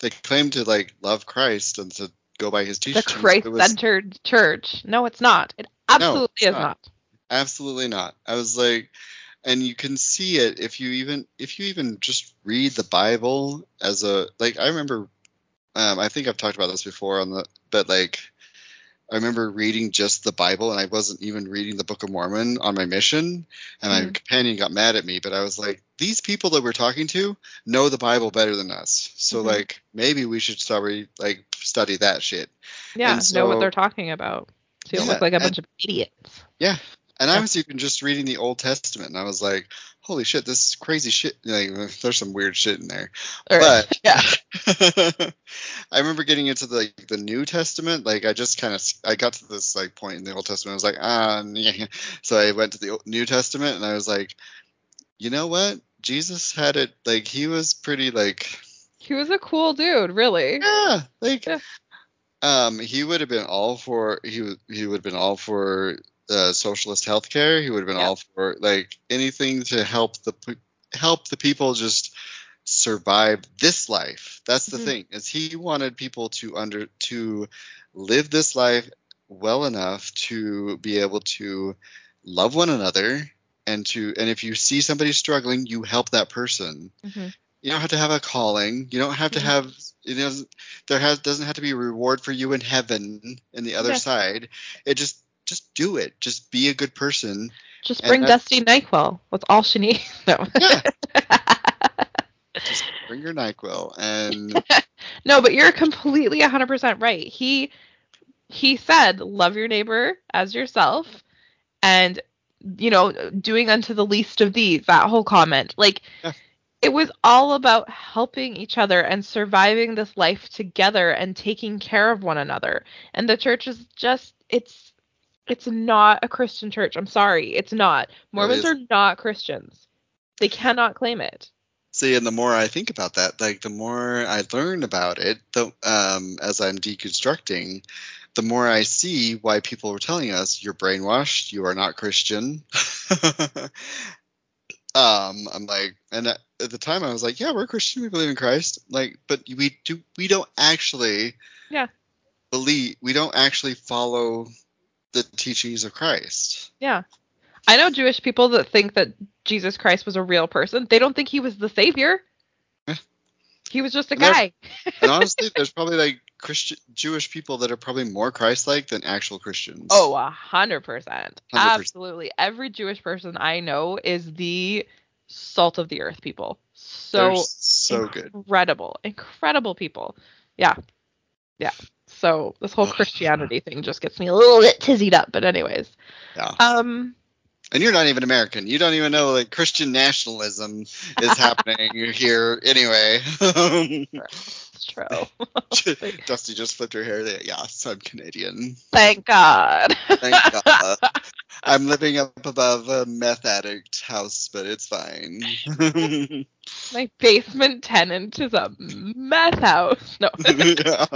they claimed to, like, love Christ and to go by his teachings. The Christ-centered church. No, it's not. It absolutely no, is not. not. Absolutely not. I was like, and you can see it if you even if you even just read the Bible as a, like, I remember, um, I think I've talked about this before on the, but, like, I remember reading just the Bible, and I wasn't even reading the Book of Mormon on my mission, and mm-hmm. my companion got mad at me, but I was like, these people that we're talking to know the Bible better than us, so mm-hmm. like, maybe we should start re- like study that shit. Yeah, so, know what they're talking about, so you don't yeah, look like a and, bunch of idiots. Yeah, and yeah. I was even just reading the Old Testament, and I was like, holy shit, this is crazy shit. Like, there's some weird shit in there. All but right. yeah. I remember getting into the, like, the New Testament. Like, I just kind of I got to this, like, point in the Old Testament. I was like, ah, yeah. So I went to the New Testament, and I was like, you know what? Jesus had it. Like, he was pretty, like, he was a cool dude, really. Yeah. Like, yeah. um, he would have been all for he he would have been all for. Uh, socialist healthcare. He would have been yeah. all for, like, anything to help the help the people just survive this life. That's the mm-hmm. thing, is he wanted people to under to live this life well enough to be able to love one another, and to and if you see somebody struggling, you help that person. Mm-hmm. You don't have to have a calling. You don't have to mm-hmm. have. It doesn't. There has doesn't have to be a reward for you in heaven and the other yeah. side. It just. Just do it. Just be a good person. Just bring Dusty NyQuil. That's all she needs. No. Yeah. Just bring your NyQuil. And no, but you're completely one hundred percent right. He he said, love your neighbor as yourself, and, you know, doing unto the least of these, that whole comment. Like, yeah. it was all about helping each other and surviving this life together and taking care of one another. And the church is just, it's, It's not a Christian church. I'm sorry. It's not. Mormons are not Christians. They cannot claim it. See, and the more I think about that, like, the more I learn about it, the, um, as I'm deconstructing, the more I see why people were telling us, you're brainwashed, you are not Christian. um, I'm like, and at the time I was like, yeah, we're Christian. We believe in Christ. Like, but we do, we don't actually yeah. believe, we don't actually follow the teachings of Christ. Yeah. I know Jewish people that think that Jesus Christ was a real person. They don't think he was the savior. Yeah. He was just a and guy. And honestly, there's probably like Christian Jewish people that are probably more Christ-like than actual Christians. Oh, a hundred percent. Absolutely. Every Jewish person I know is the salt of the earth people. So, so good. Incredible, incredible people. Yeah. Yeah. So this whole Christianity thing just gets me a little bit tizzied up. But anyways. Yeah. Um, and you're not even American. You don't even know, like, Christian nationalism is happening here anyway. It's true. Dusty just flipped her hair there. Yes, I'm Canadian. Thank God. Thank God. I'm living up above a meth addict house, but it's fine. My basement tenant is a meth house. No. Yeah.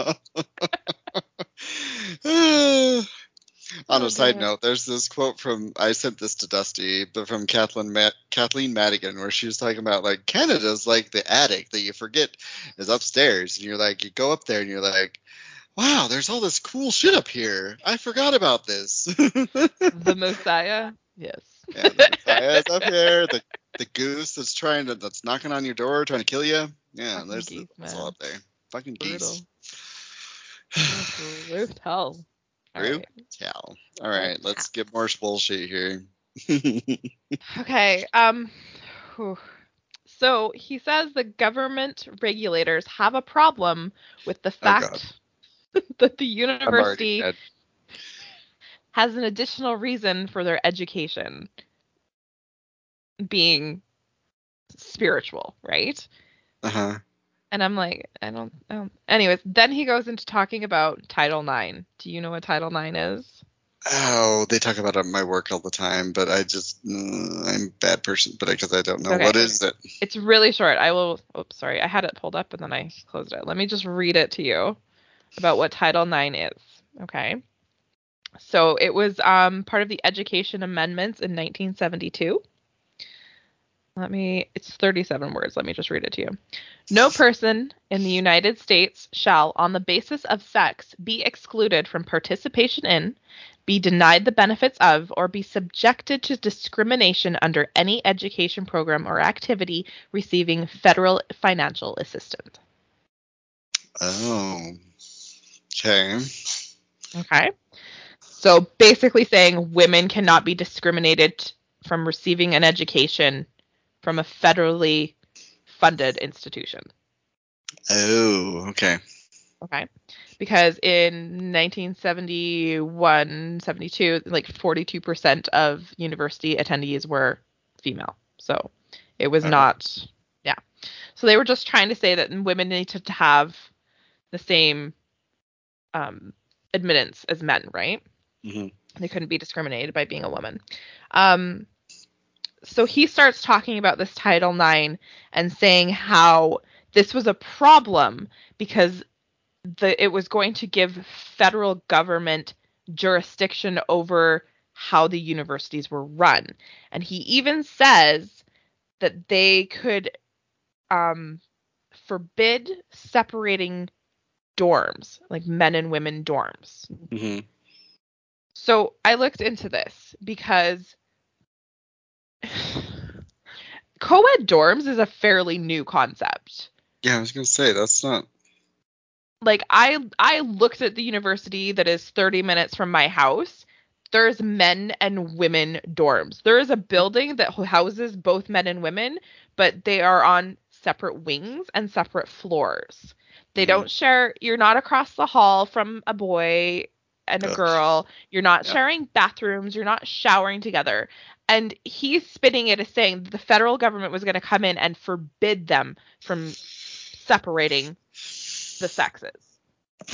On a side note, there's this quote from, I sent this to Dusty, but from Kathleen Ma- Kathleen Madigan, where she was talking about, like, Canada's like the attic that you forget is upstairs. And you're like, you go up there and you're like, wow, there's all this cool shit up here. I forgot about this. The Messiah? Yes. Yeah, the Messiah's up here. The, the goose that's trying to, that's knocking on your door, trying to kill you. Yeah, fucking there's geese, it's all up there. Fucking brutal. Geese. Roof hell. All right, let's get more bullshit here. Okay. Um. Whew. So he says the government regulators have a problem with the fact oh that the university has an additional reason for their education being spiritual, right? Uh huh. And I'm like, I don't, I don't. Anyways, then he goes into talking about Title nine. Do you know what Title nine is? Oh, they talk about it at my work all the time, but I just, mm, I'm a bad person, but because I, I don't know. Okay. What is it? It's really short. I will, oops, sorry. I had it pulled up and then I closed it. Let me just read it to you about what Title nine is. Okay. So it was um, part of the Education Amendments in nineteen seventy-two. Let me, it's thirty-seven words. Let me just read it to you. No person in the United States shall, on the basis of sex, be excluded from participation in, be denied the benefits of, or be subjected to discrimination under any education program or activity receiving federal financial assistance. Oh. Okay. Okay. So basically saying women cannot be discriminated from receiving an education from a federally funded institution. Oh, okay. Okay. Because in nineteen seventy-one, seventy-two, like forty-two percent of university attendees were female. So it was oh. not, yeah. So they were just trying to say that women need to have the same um, admittance as men, right? Mm-hmm. They couldn't be discriminated by being a woman. Um So he starts talking about this Title nine and saying how this was a problem because the, it was going to give federal government jurisdiction over how the universities were run. And he even says that they could um, forbid separating dorms, like men and women dorms. Mm-hmm. So I looked into this because co-ed dorms is a fairly new concept. Yeah, I was gonna say that's not like I I looked at the university that is thirty minutes from my house. There's men and women dorms. There is a building that houses both men and women, but they are on separate wings and separate floors. They mm. don't share. You're not across the hall from a boy and a Ugh. girl. You're not yeah. sharing bathrooms. You're not showering together. And he's spinning it as saying the federal government was going to come in and forbid them from separating the sexes.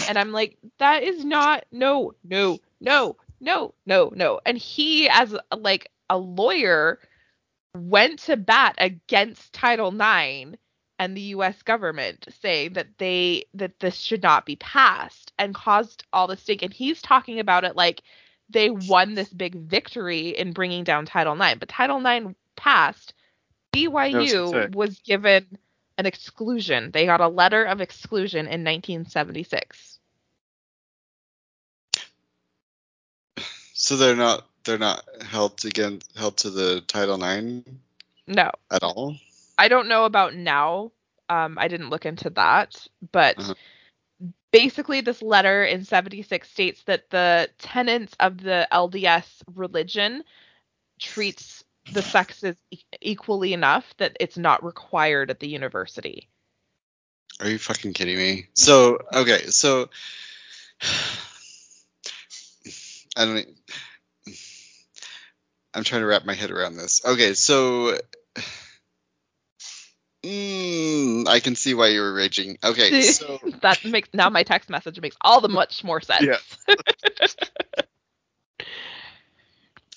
And I'm like, that is not, no, no, no, no, no, no. And he, as a, like a lawyer, went to bat against Title nine and the U S government, saying that they, that this should not be passed, and caused all this stink. And he's talking about it like they won this big victory in bringing down Title nine. But Title nine passed. B Y U was, was given an exclusion. They got a letter of exclusion in nineteen seventy-six. So they're not they're not helped again held to the Title nine? No. At all? I don't know about now. Um, I didn't look into that, but uh-huh. basically this letter in seventy-six states that the tenets of the L D S religion treats the sexes e- equally enough that it's not required at the university. Are you fucking kidding me? So, okay, so I don't I'm trying to wrap my head around this. Okay, so Mm, I can see why you were raging. Okay, so that makes now my text message makes all the much more sense. Yeah.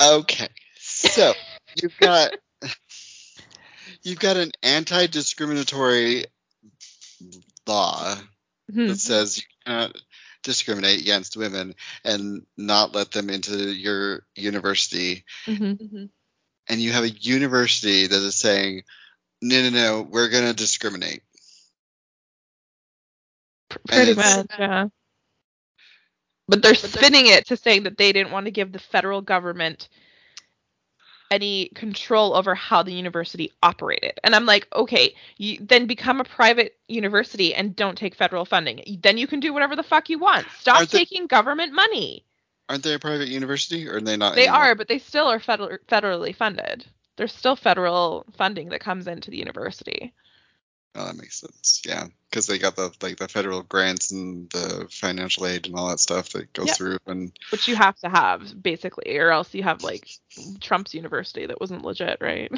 Okay, so you've got you've got an anti-discriminatory law mm-hmm. that says you cannot discriminate against women and not let them into your university, mm-hmm. and you have a university that is saying, No, no, no, we're going to discriminate. Pretty much, yeah. But they're spinning it to saying that they didn't want to give the federal government any control over how the university operated. And I'm like, okay, you, then become a private university and don't take federal funding. Then you can do whatever the fuck you want. Stop taking government money. Aren't they a private university, or are they not? They are, but they still are federal, federally funded. There's still federal funding that comes into the university. Oh, that makes sense. Yeah, because they got the like the federal grants and the financial aid and all that stuff that goes yep. through. And which you have to have, basically, or else you have like Trump's university that wasn't legit, right?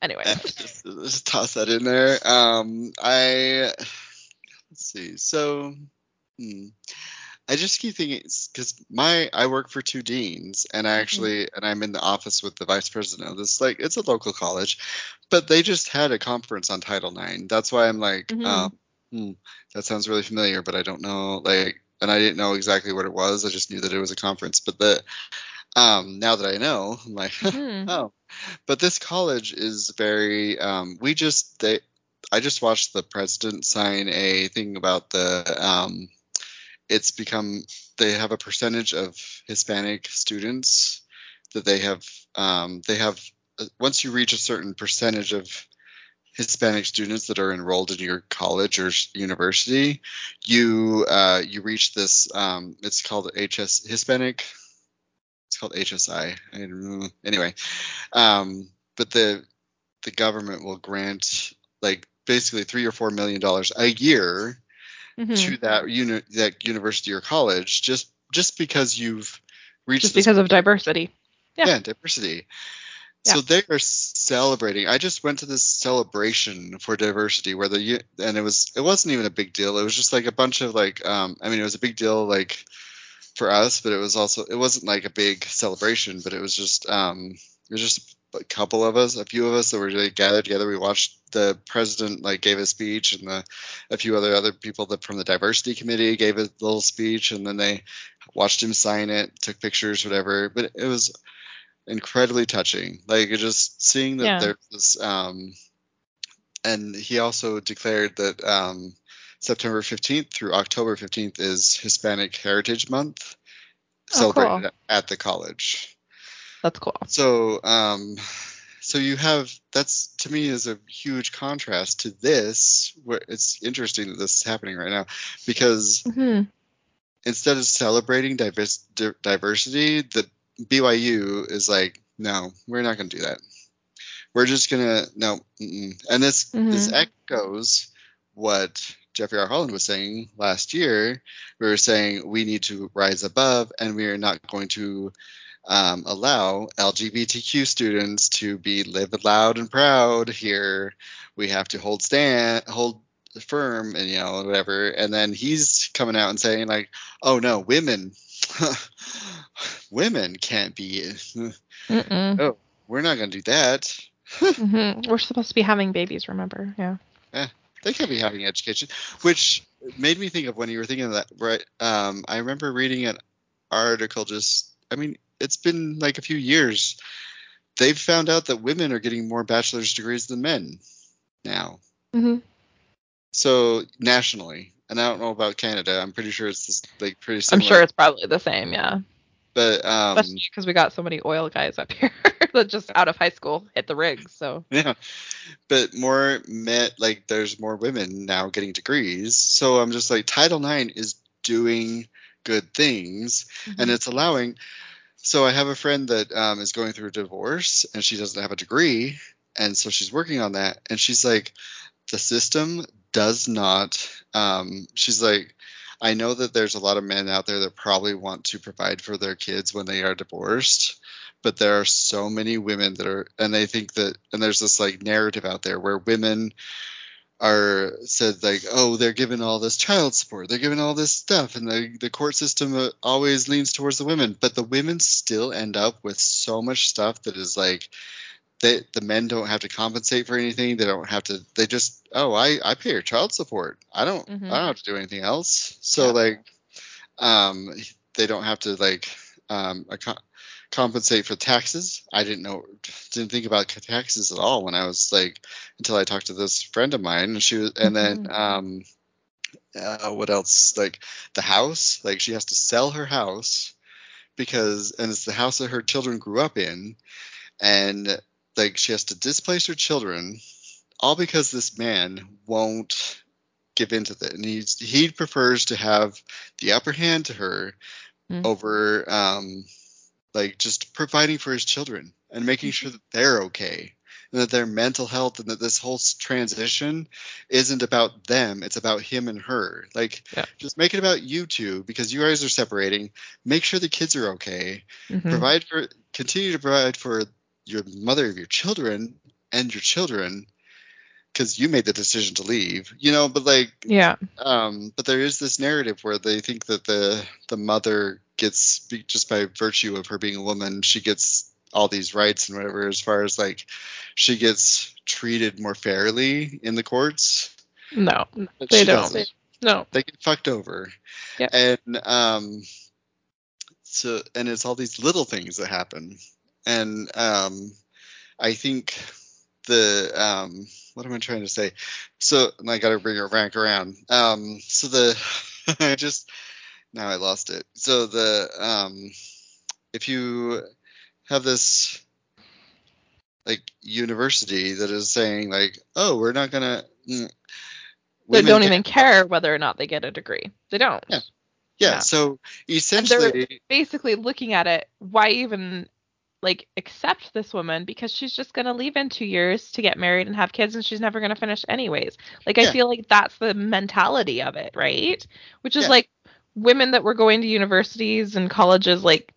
Anyway, just, just toss that in there. Um, I let's see. So. Hmm. I just keep thinking, because my I work for two deans, and I actually and I'm in the office with the vice president of this. Like, it's a local college, but they just had a conference on Title nine. That's why I'm like, mm-hmm. um, hmm, that sounds really familiar, but I don't know. Like, and I didn't know exactly what it was. I just knew that it was a conference. But the um, now that I know, I'm like, mm-hmm. oh, but this college is very. Um, we just they. I just watched the president sign a thing about the. Um, It's become they have a percentage of Hispanic students that they have. Um, they have once you reach a certain percentage of Hispanic students that are enrolled in your college or university, you uh, you reach this. Um, it's called H S Hispanic. It's called H S I. I don't know. Anyway, um, but the the government will grant like basically three or four million dollars a year. Mm-hmm. to that uni- that university or college just just because you've reached just because of diversity. Yeah, yeah diversity. Yeah. So they are celebrating. I just went to this celebration for diversity where the and it was it wasn't even a big deal. It was just like a bunch of like um I mean it was a big deal like for us, but it was also it wasn't like a big celebration, but it was just um it was just a couple of us, a few of us that were really gathered together. We watched the president like gave a speech, and the, a few other other people that from the diversity committee gave a little speech, and then they watched him sign it, took pictures, whatever. But it was incredibly touching. Like just seeing that yeah. there was, um, and he also declared that um, September fifteenth through October fifteenth is Hispanic Heritage Month, celebrated oh, cool. at the college. That's cool. So, um, so you have that's to me is a huge contrast to this. Where it's interesting that this is happening right now because mm-hmm. instead of celebrating diverse, di- diversity, the B Y U is like, no, we're not going to do that. We're just gonna no. Mm-mm. And this mm-hmm. this echoes what Jeffrey R. Holland was saying last year. We were saying we need to rise above, and we are not going to. Um, allow L G B T Q students to be live loud and proud here. We have to hold stand, hold firm, and you know whatever. And then he's coming out and saying like, "Oh no, women, women can't be. Oh, we're not going to do that. mm-hmm. We're supposed to be having babies. Remember, yeah. yeah, they can't be having education." Which made me think of when you were thinking of that. Right? Um, I remember reading an article. Just, I mean. It's been like a few years. They've found out that women are getting more bachelor's degrees than men now. Mm-hmm. So nationally, and I don't know about Canada. I'm pretty sure it's just, like pretty similar. I'm sure it's probably the same, yeah. But um, especially because we got so many oil guys up here. that just out of high school hit the rig. So yeah, but more met like there's more women now getting degrees. So I'm just like, Title nine is doing good things, mm-hmm. and it's allowing. So I have a friend that um, is going through a divorce, and she doesn't have a degree, and so she's working on that. And she's like, the system does not. Um, she's like, I know that there's a lot of men out there that probably want to provide for their kids when they are divorced, but there are so many women that are, and they think that, and there's this like narrative out there where women are said like, oh, they're given all this child support, they're given all this stuff, and the, the court system always leans towards the women, but the women still end up with so much stuff that is like, they, the men don't have to compensate for anything. They don't have to, they just, oh, I, I pay your child support. I don't, mm-hmm. I don't have to do anything else. So yeah. like, um, they don't have to like, um, ac- compensate for taxes. I didn't know, didn't think about taxes at all when I was like, until I talked to this friend of mine, and she was, and mm-hmm. then, um, uh, what else? Like the house, like she has to sell her house because, and it's the house that her children grew up in. And like she has to displace her children, all because this man won't give into that, and he he prefers to have the upper hand to her mm-hmm. over um like just providing for his children and making mm-hmm. sure that they're okay and that their mental health and that this whole transition isn't about them, it's about him and her. Like yeah. just make it about you two because you guys are separating. Make sure the kids are okay. Mm-hmm. Provide for continue to provide for your mother of your children and your children because you made the decision to leave, you know, but like, yeah. Um, but there is this narrative where they think that the, the mother gets just by virtue of her being a woman, she gets all these rights and whatever, as far as like, she gets treated more fairly in the courts. No, they don't. They, no, they get fucked over. Yep. And, um, so, and it's all these little things that happen. And um, I think the um, what am I trying to say? So and I got to bring it back around. Um, so the I just now I lost it. So the um, if you have this like university that is saying like, oh, we're not gonna mm, they don't even care whether or not they get a degree. They don't. Yeah. Yeah. yeah. So essentially, and they're basically looking at it. Why even? Like, accept this woman because she's just going to leave in two years to get married and have kids and she's never going to finish anyways. Like, yeah. I feel like that's the mentality of it, right? Which is, yeah. like, women that were going to universities and colleges, like,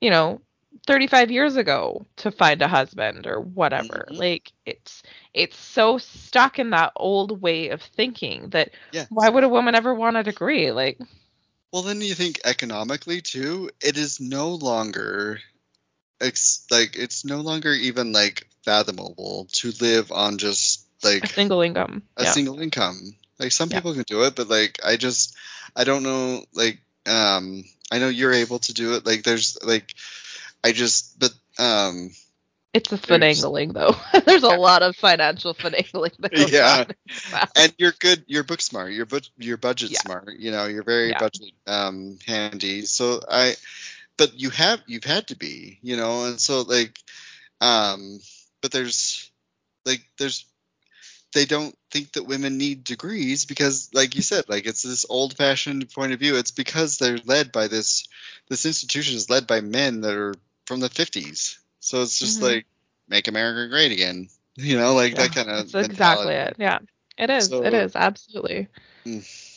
you know, thirty-five years ago to find a husband or whatever. Mm-hmm. Like, it's it's so stuck in that old way of thinking that yeah. why would a woman ever want a degree? Like, well, then you think economically, too, it is no longer... It's like it's no longer even like fathomable to live on just like a single income. A yeah. single income. Like some people yeah. can do it, but like I just I don't know. Like um, I know you're able to do it. Like there's like I just but um. It's a finagling though. There's a lot of financial finagling. That goes yeah, on. And you're good. You're book smart. You're bu- you're budget yeah. smart. You know, you're very yeah. budget um handy. So I. But you have, you've had to be, you know, and so like, um, but there's like, there's, they don't think that women need degrees because like you said, like it's this old fashioned point of view. It's because they're led by this, this institution is led by men that are from the fifties. So it's just mm-hmm. like, make America great again, you know, like yeah, that kind of. That's exactly it. Yeah, it is. So, it is. Absolutely. Mm.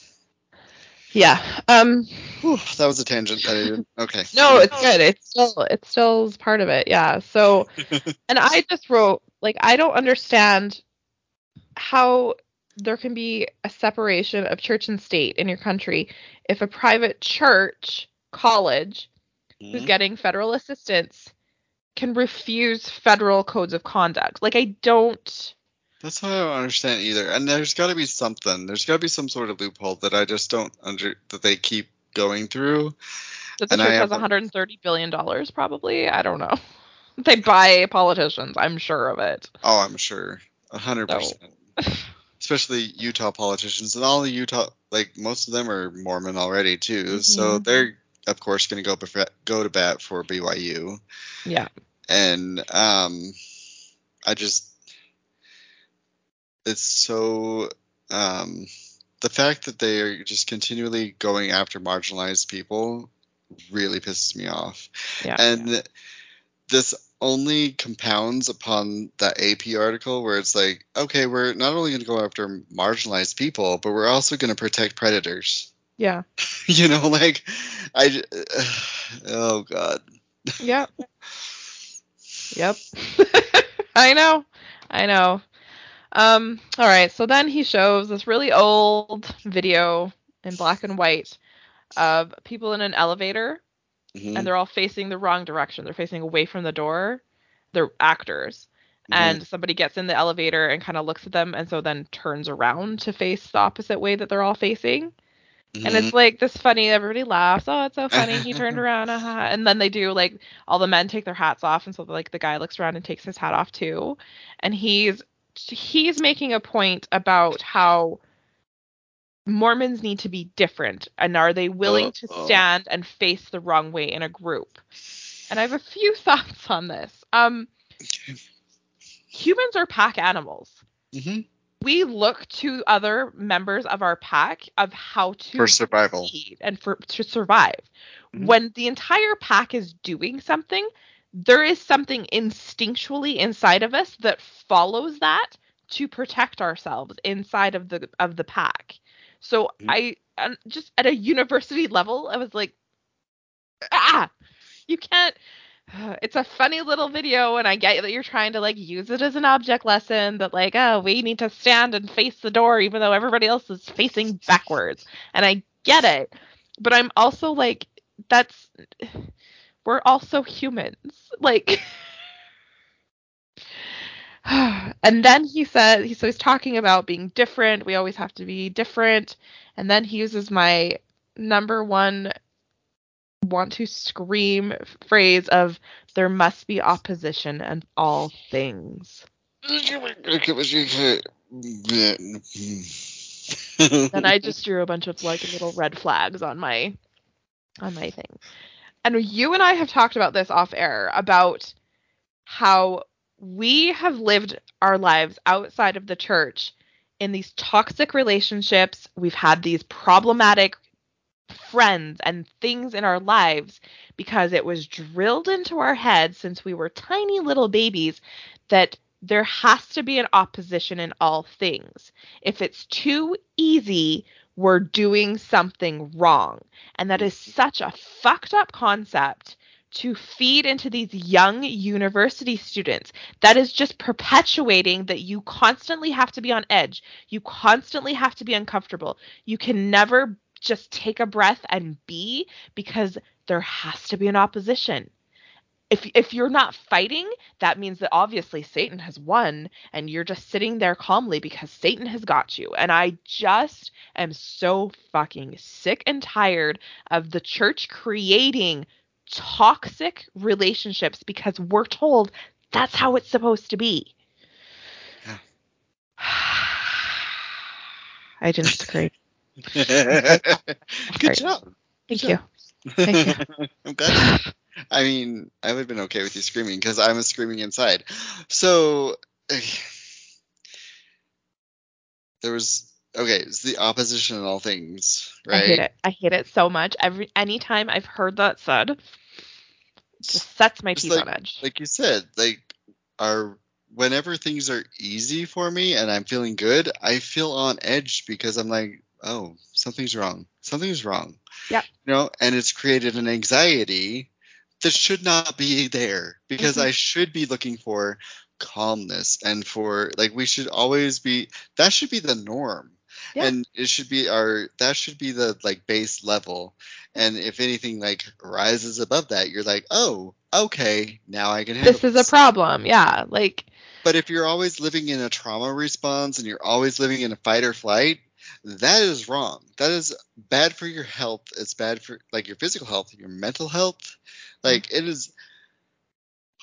Yeah. Um, Whew, that was a tangent. That I didn't, okay. No, it's good. It's still, it still is part of it. Yeah. So, and I just wrote, like, I don't understand how there can be a separation of church and state in your country if a private church, college, mm-hmm. who's getting federal assistance can refuse federal codes of conduct. Like, I don't... That's what I don't understand either. And there's got to be something. There's got to be some sort of loophole that I just don't under that they keep going through. So the and church I has one hundred thirty billion dollars probably. I don't know. They buy politicians. I'm sure of it. Oh, I'm sure. one hundred percent. So. Especially Utah politicians. And all the Utah, like most of them are Mormon already too. Mm-hmm. So they're, of course, going to go, bef- go to bat for B Y U. Yeah. And um, I just, it's so, um, the fact that they are just continually going after marginalized people really pisses me off. Yeah, and yeah. this only compounds upon that A P article where it's like, okay, we're not only going to go after marginalized people, but we're also going to protect predators. Yeah. You know, like, I, uh, oh God. Yep. Yep. I know. I know. Um, all right. So then he shows this really old video in black and white of people in an elevator, mm-hmm. and they're all facing the wrong direction. They're facing away from the door. They're actors. Mm-hmm. And somebody gets in the elevator and kind of looks at them, and so then turns around to face the opposite way that they're all facing. Mm-hmm. And it's like this funny, everybody laughs, oh, it's so funny, he turned around, uh-huh. and then they do, like, all the men take their hats off, and so, like, the guy looks around and takes his hat off too. And he's he's making a point about how Mormons need to be different, and are they willing oh, to stand oh. and face the wrong way in a group? And I have a few thoughts on this. Um, humans are pack animals. Mm-hmm. We look to other members of our pack of how to for survival and for to survive. Mm-hmm. When the entire pack is doing something, there is something instinctually inside of us that follows that to protect ourselves inside of the of the pack. So mm-hmm. I I'm just at a university level, I was like, ah, you can't. It's a funny little video, and I get that you're trying to, like, use it as an object lesson, but, like, oh, we need to stand and face the door even though everybody else is facing backwards. And I get it. But I'm also, like, that's... We're also humans. Like... And then he says... He, so he's talking about being different. We always have to be different. And then he uses my number one... want to scream phrase of there must be opposition in all things. And I just drew a bunch of, like, little red flags on my on my thing. And you and I have talked about this off air about how we have lived our lives outside of the church in these toxic relationships. We've had these problematic friends and things in our lives because it was drilled into our heads since we were tiny little babies that there has to be an opposition in all things. If it's too easy, we're doing something wrong. And that is such a fucked up concept to feed into these young university students. That is just perpetuating that you constantly have to be on edge. You constantly have to be uncomfortable. You can never just take a breath and be, because there has to be an opposition. If if you're not fighting, that means that obviously Satan has won, and you're just sitting there calmly because Satan has got you. And I just am so fucking sick and tired of the church creating toxic relationships because we're told that's how it's supposed to be. Yeah. I didn't disagree. Good job. Thank you. Thank you. I'm glad. I mean, I would have been okay with you screaming because I was screaming inside. So there was okay. It's the opposition in all things, right? I hate it. I hate it so much. Every anytime I've heard that said, it just sets my just teeth like, on edge. Like you said, like our. Whenever things are easy for me and I'm feeling good, I feel on edge because I'm like, oh, something's wrong. Something's wrong. Yeah. You know, and it's created an anxiety that should not be there because mm-hmm. I should be looking for calmness and for, like, we should always be, that should be the norm. Yeah. And it should be our, that should be the, like, base level. And if anything, like, rises above that, you're like, oh, okay, now I can handle this. This is a problem. Yeah. Like, but if you're always living in a trauma response and you're always living in a fight or flight, that is wrong. That is bad for your health. It's bad for, like, your physical health, your mental health. Like, it is,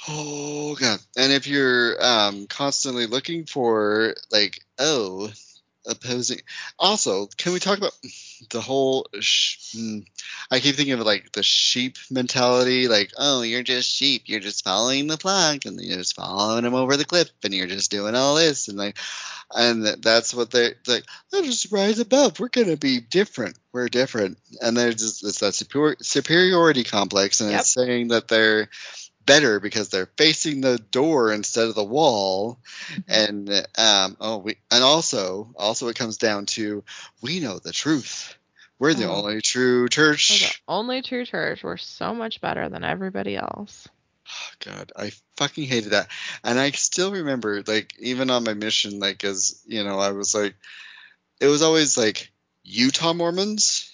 oh, God. And if you're um, constantly looking for, like, oh, opposing. Also, can we talk about the whole sh- I keep thinking of like the sheep mentality, like, oh, you're just sheep, you're just following the flock, and you're just following them over the cliff, and you're just doing all this, and like, and that's what they're like, they'll just rise above, we're gonna be different, we're different, and there's just it's that super- superiority complex, and yep. It's saying that they're better because they're facing the door instead of the wall, and um oh we and also also it comes down to, we know the truth, we're the oh. only true church we're the only true church we're so much better than everybody else. Oh, God, I fucking hated that. And I still remember, like, even on my mission, like, as you know, I was like, it was always like Utah Mormons.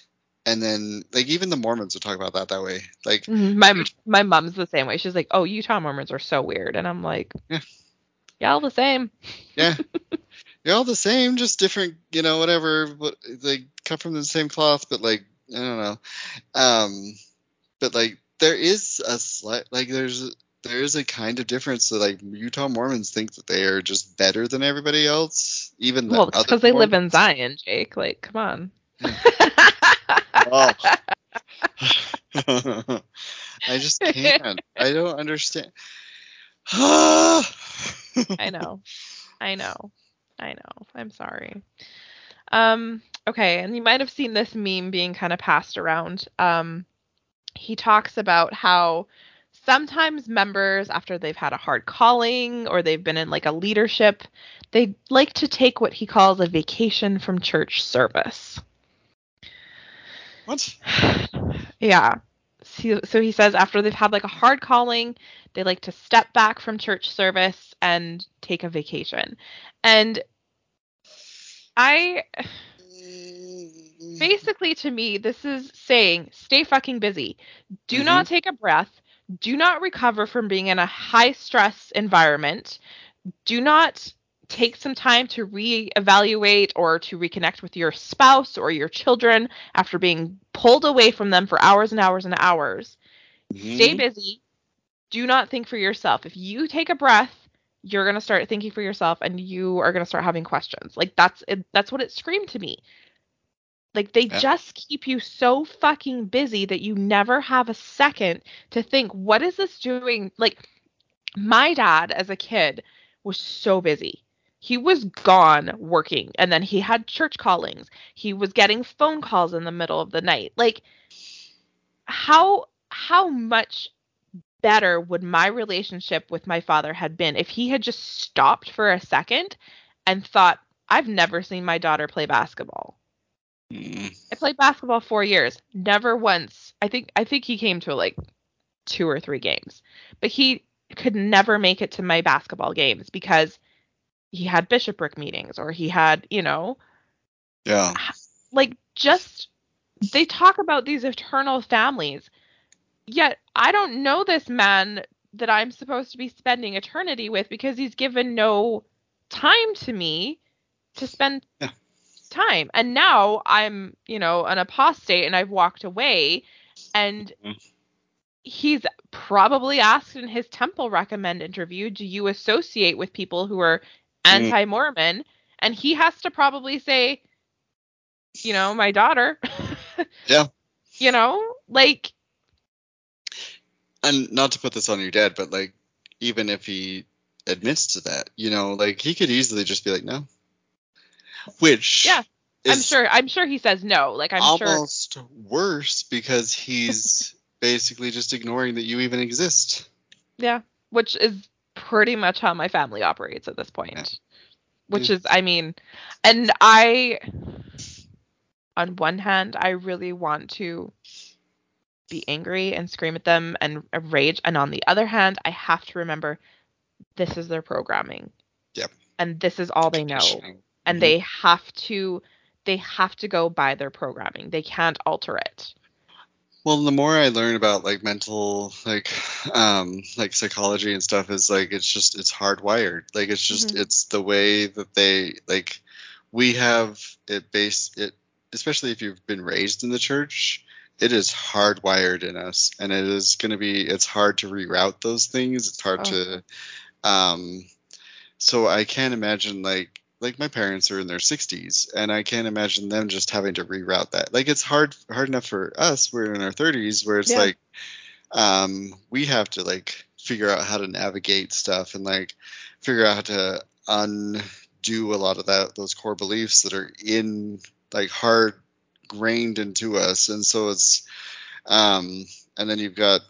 And then, like, even the Mormons would talk about that that way. Like, my my mom's the same way. She's like, "Oh, Utah Mormons are so weird," and I'm like, "Yeah, y'all the same." Yeah, you're all the same, just different, you know, whatever. But they come from the same cloth, but like, I don't know. Um, but like, there is a slight, like, there's there is a kind of difference. So like, Utah Mormons think that they are just better than everybody else, even well, the other because they Mormons. Live in Zion, Jake. Like, come on. Yeah. Oh. I just can't. I don't understand. I know. I know. I know. I'm sorry. Um, okay, and you might have seen this meme being kind of passed around. Um, he talks about how sometimes members, after they've had a hard calling or they've been in like a leadership, they like to take what he calls a vacation from church service. What? Yeah. So, so he says after they've had like a hard calling, they like to step back from church service and take a vacation. And I basically, to me, this is saying stay fucking busy. Do mm-hmm. not take a breath. Do not recover from being in a high stress environment. Do not take some time to reevaluate or to reconnect with your spouse or your children after being pulled away from them for hours and hours and hours. Mm-hmm. Stay busy. Do not think for yourself. If you take a breath, you're going to start thinking for yourself and you are going to start having questions. Like that's, it, that's what it screamed to me. Like they yeah. just keep you so fucking busy that you never have a second to think, what is this doing? Like my dad as a kid was so busy. He was gone working, and then he had church callings. He was getting phone calls in the middle of the night. Like, how how much better would my relationship with my father had been if he had just stopped for a second and thought, I've never seen my daughter play basketball. Mm. I played basketball four years. Never once. I think I think he came to like two or three games. But he could never make it to my basketball games because he had bishopric meetings or he had, you know, yeah, like just they talk about these eternal families. Yet I don't know this man that I'm supposed to be spending eternity with because he's given no time to me to spend yeah. time. And now I'm, you know, an apostate and I've walked away and mm-hmm. he's probably asked in his temple recommend interview, do you associate with people who are anti-Mormon, and he has to probably say, you know, my daughter. Yeah. You know, like. And not to put this on your dad, but like, even if he admits to that, you know, like he could easily just be like, no. Which. Yeah. I'm sure. I'm sure he says no. Like I'm almost sure. Almost worse because he's basically just ignoring that you even exist. Yeah. Which is pretty much how my family operates at this point, yeah. which yeah. is, I mean, and I, on one hand, I really want to be angry and scream at them and rage. And on the other hand, I have to remember this is their programming. Yep. And this is all they know. Mm-hmm. And they have to, they have to go by their programming. They can't alter it. Well, the more I learn about like mental, like, um, like psychology and stuff is like, it's just, it's hardwired. Like, it's just, mm-hmm. it's the way that they, like, we have it based it, especially if you've been raised in the church, it is hardwired in us and it is going to be, it's hard to reroute those things. It's hard oh. to, um, so I can't imagine like, like my parents are in their sixties, and I can't imagine them just having to reroute that. Like, it's hard hard enough for us. We're in our thirties where it's yeah. like um, we have to like figure out how to navigate stuff and like figure out how to undo a lot of that those core beliefs that are in like hard grained into us. And so it's um, and then you've got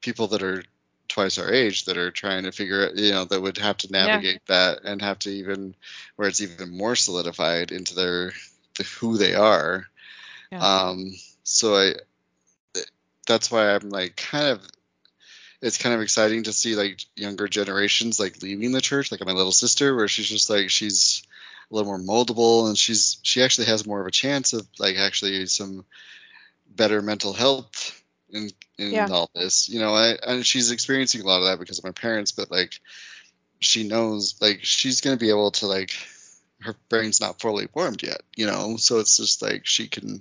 people that are twice our age that are trying to figure out, you know, that would have to navigate yeah. that and have to even where it's even more solidified into their to who they are. Yeah. Um, so I that's why I'm like kind of it's kind of exciting to see like younger generations like leaving the church, like my little sister, where she's just like she's a little more moldable and she's she actually has more of a chance of like actually some better mental health in, in yeah. all this, you know, I, and she's experiencing a lot of that because of my parents, but like she knows like she's going to be able to like her brain's not fully formed yet, you know, so it's just like she can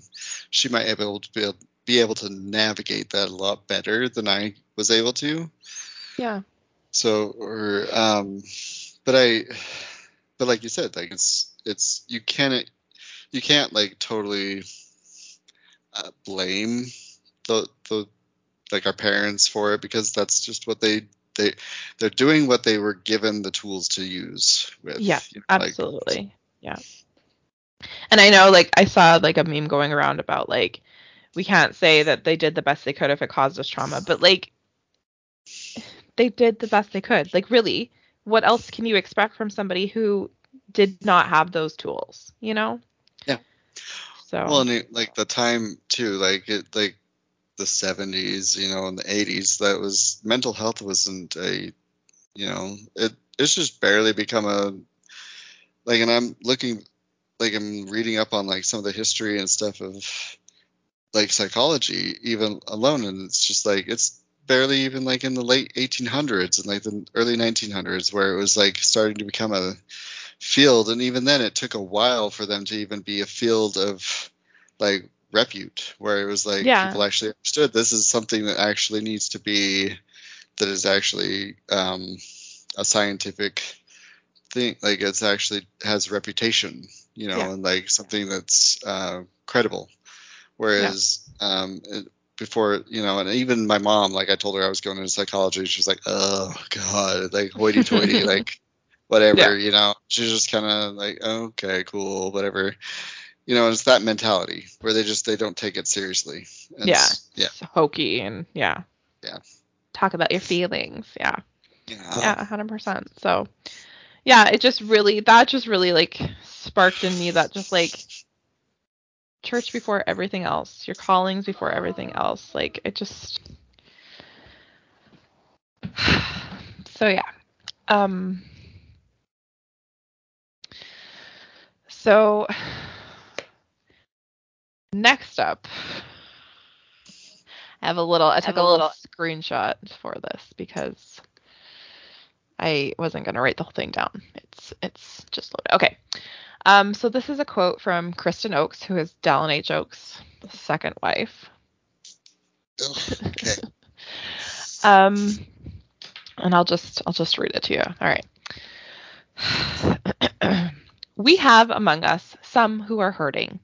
she might be able to be, be able to navigate that a lot better than I was able to. Yeah. So or um but I but like you said, like it's it's you can't you can't like totally uh, blame The, the like our parents for it, because that's just what they they they're doing what they were given the tools to use with. Yeah, you know, absolutely. Like, yeah. And I know like I saw like a meme going around about like we can't say that they did the best they could if it caused us trauma, but like they did the best they could. Like really, what else can you expect from somebody who did not have those tools, you know? Yeah. So well, and it, like the time too, like it like the seventies, you know, in the eighties, that was mental health wasn't a, you know, it it's just barely become a like, and I'm looking like I'm reading up on like some of the history and stuff of like psychology even alone, and it's just like it's barely even like in the late eighteen hundreds and like the early nineteen hundreds where it was like starting to become a field, and even then it took a while for them to even be a field of like repute where it was like yeah. people actually understood this is something that actually needs to be that is actually um a scientific thing, like it's actually has reputation, you know, yeah. and like something that's uh credible, whereas yeah. um it, before, you know, and even my mom, like I told her I was going into psychology, she was like, oh god, like hoity-toity like whatever yeah. you know, she's just kind of like, oh, okay, cool, whatever. You know, it's that mentality where they just, they don't take it seriously. It's, yeah. Yeah. It's hokey and yeah. Yeah. Talk about your feelings. Yeah. Yeah. Yeah. A hundred percent. So yeah, it just really, that just really like sparked in me that just like church before everything else, your callings before everything else. Like it just, so yeah. Um, so next up, I have a little, I, I took a little, little screenshot for this because I wasn't going to write the whole thing down. It's, it's just loaded. Okay. Um, so this is a quote from Kristen Oaks, who is Dallin H. Oaks' second wife. Oh, okay. um, and I'll just, I'll just read it to you. All right. We have among us some who are hurting.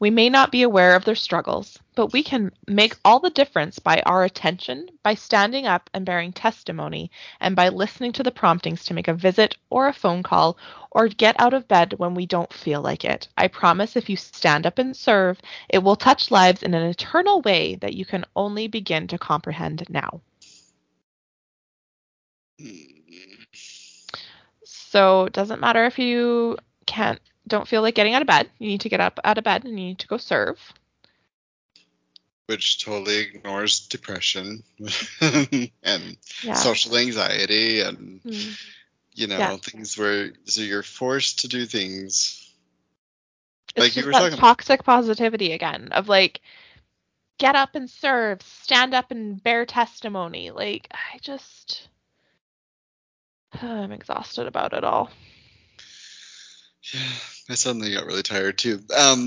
We may not be aware of their struggles, but we can make all the difference by our attention, by standing up and bearing testimony, and by listening to the promptings to make a visit or a phone call or get out of bed when we don't feel like it. I promise if you stand up and serve, it will touch lives in an eternal way that you can only begin to comprehend now. So it doesn't matter if you can't don't feel like getting out of bed. You need to get up out of bed and you need to go serve. Which totally ignores depression and yeah. social anxiety and, mm. you know, yeah. things where so you're forced to do things. It's like you were talking about toxic positivity again of like, get up and serve, stand up and bear testimony. Like, I just, I'm exhausted about it all. Yeah, I suddenly got really tired too. Um,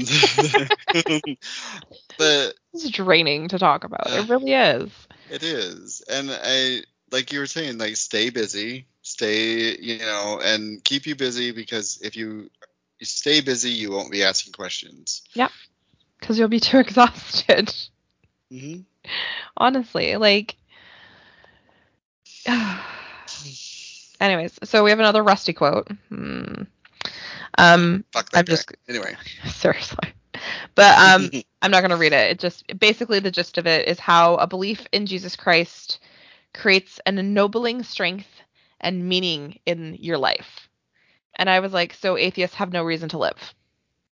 but it's draining to talk about. Uh, it really is. It is, and I like you were saying, like stay busy, stay, you know, and keep you busy, because if you stay busy, you won't be asking questions. Yep. Because you'll be too exhausted. Mm-hmm. Honestly, like... Anyways, so we have another Rusty quote. Hmm. Um, Fuck that I'm guy. Just anyway. Seriously. But um, I'm not going to read it. It just basically the gist of it is how a belief in Jesus Christ creates an ennobling strength and meaning in your life. And I was like, so atheists have no reason to live.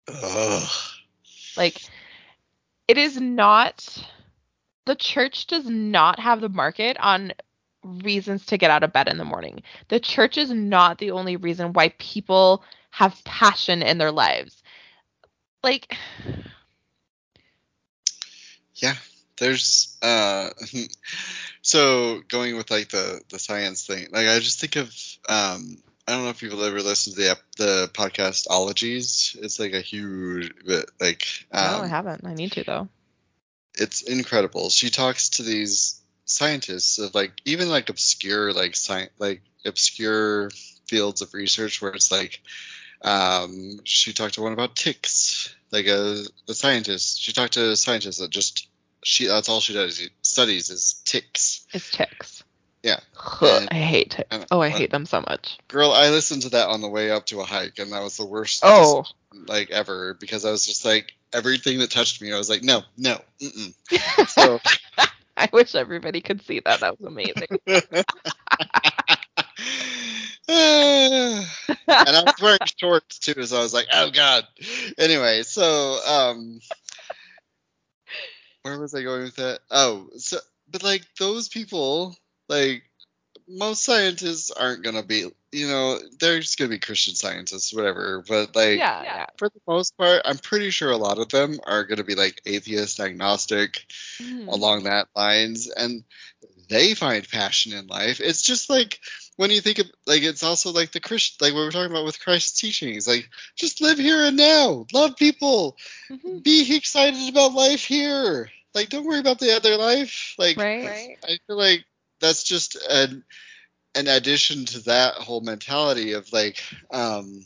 Ugh. Like, it is not, the church does not have the market on reasons to get out of bed in the morning. The church is not the only reason why people have passion in their lives. Like, yeah, there's uh so going with like the the science thing, like I just think of um I don't know if people ever listen to the the podcast Ologies. It's like a huge like um, no I haven't I need to though. It's incredible. She talks to these scientists of like even like obscure like science like obscure fields of research where it's like um she talked to one about ticks, like a, a scientist. She talked to a scientist that just she that's all she does she studies is ticks. It's ticks. Yeah. And, I hate ticks. And, oh, I hate them so much. Girl, I listened to that on the way up to a hike, and that was the worst oh. like ever, because I was just like everything that touched me, I was like no, no, mm-mm. So I wish everybody could see that. That was amazing. And I was wearing shorts too, so I was like, oh god. Anyway, so um where was I going with that? Oh, so but like those people, like most scientists aren't gonna be, you know, they're just gonna be Christian scientists, whatever. But like yeah, yeah. for the most part, I'm pretty sure a lot of them are gonna be like atheist, agnostic, mm. along that lines, and they find passion in life. It's just like when you think of, like, it's also like the Christ, like what we're talking about with Christ's teachings, like just live here and now, love people, mm-hmm. be excited about life here. Like, don't worry about the other life. Like, right. I feel like that's just an an addition to that whole mentality of like, um,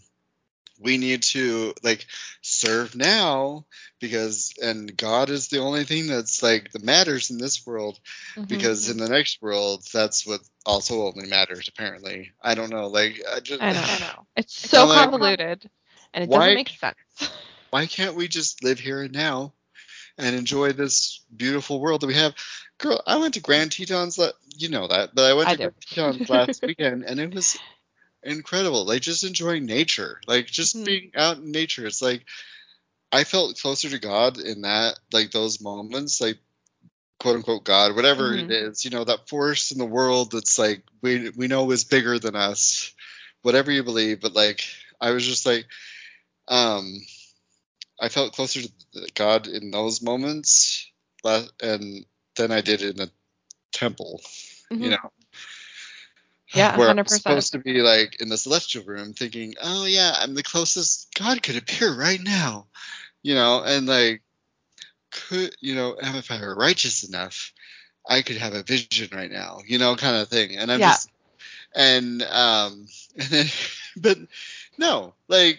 we need to like serve now because, and God is the only thing that's like that matters in this world, mm-hmm. because in the next world, that's what also only matters. Apparently. I don't know. Like, I just, I know, I know. It's so like, convoluted and it why, doesn't make sense. Why can't we just live here and now and enjoy this beautiful world that we have? Girl, I went to Grand Tetons. La- you know that, but I went I to did. Grand Tetons last weekend, and it was incredible. Like, just enjoying nature, like just mm-hmm. being out in nature. It's like I felt closer to God in that, like those moments, like quote unquote God, whatever mm-hmm. it is, you know, that force in the world that's like we we know is bigger than us, whatever you believe. But like I was just like, um, I felt closer to God in those moments, and then I did it in a temple, mm-hmm. you know. Yeah, where one hundred percent. I'm supposed to be like in the celestial room thinking, oh yeah, I'm the closest God could appear right now, you know, and like, could, you know, if I were righteous enough, I could have a vision right now, you know, kind of thing. And I'm yeah. just, and, um, and then, but no, like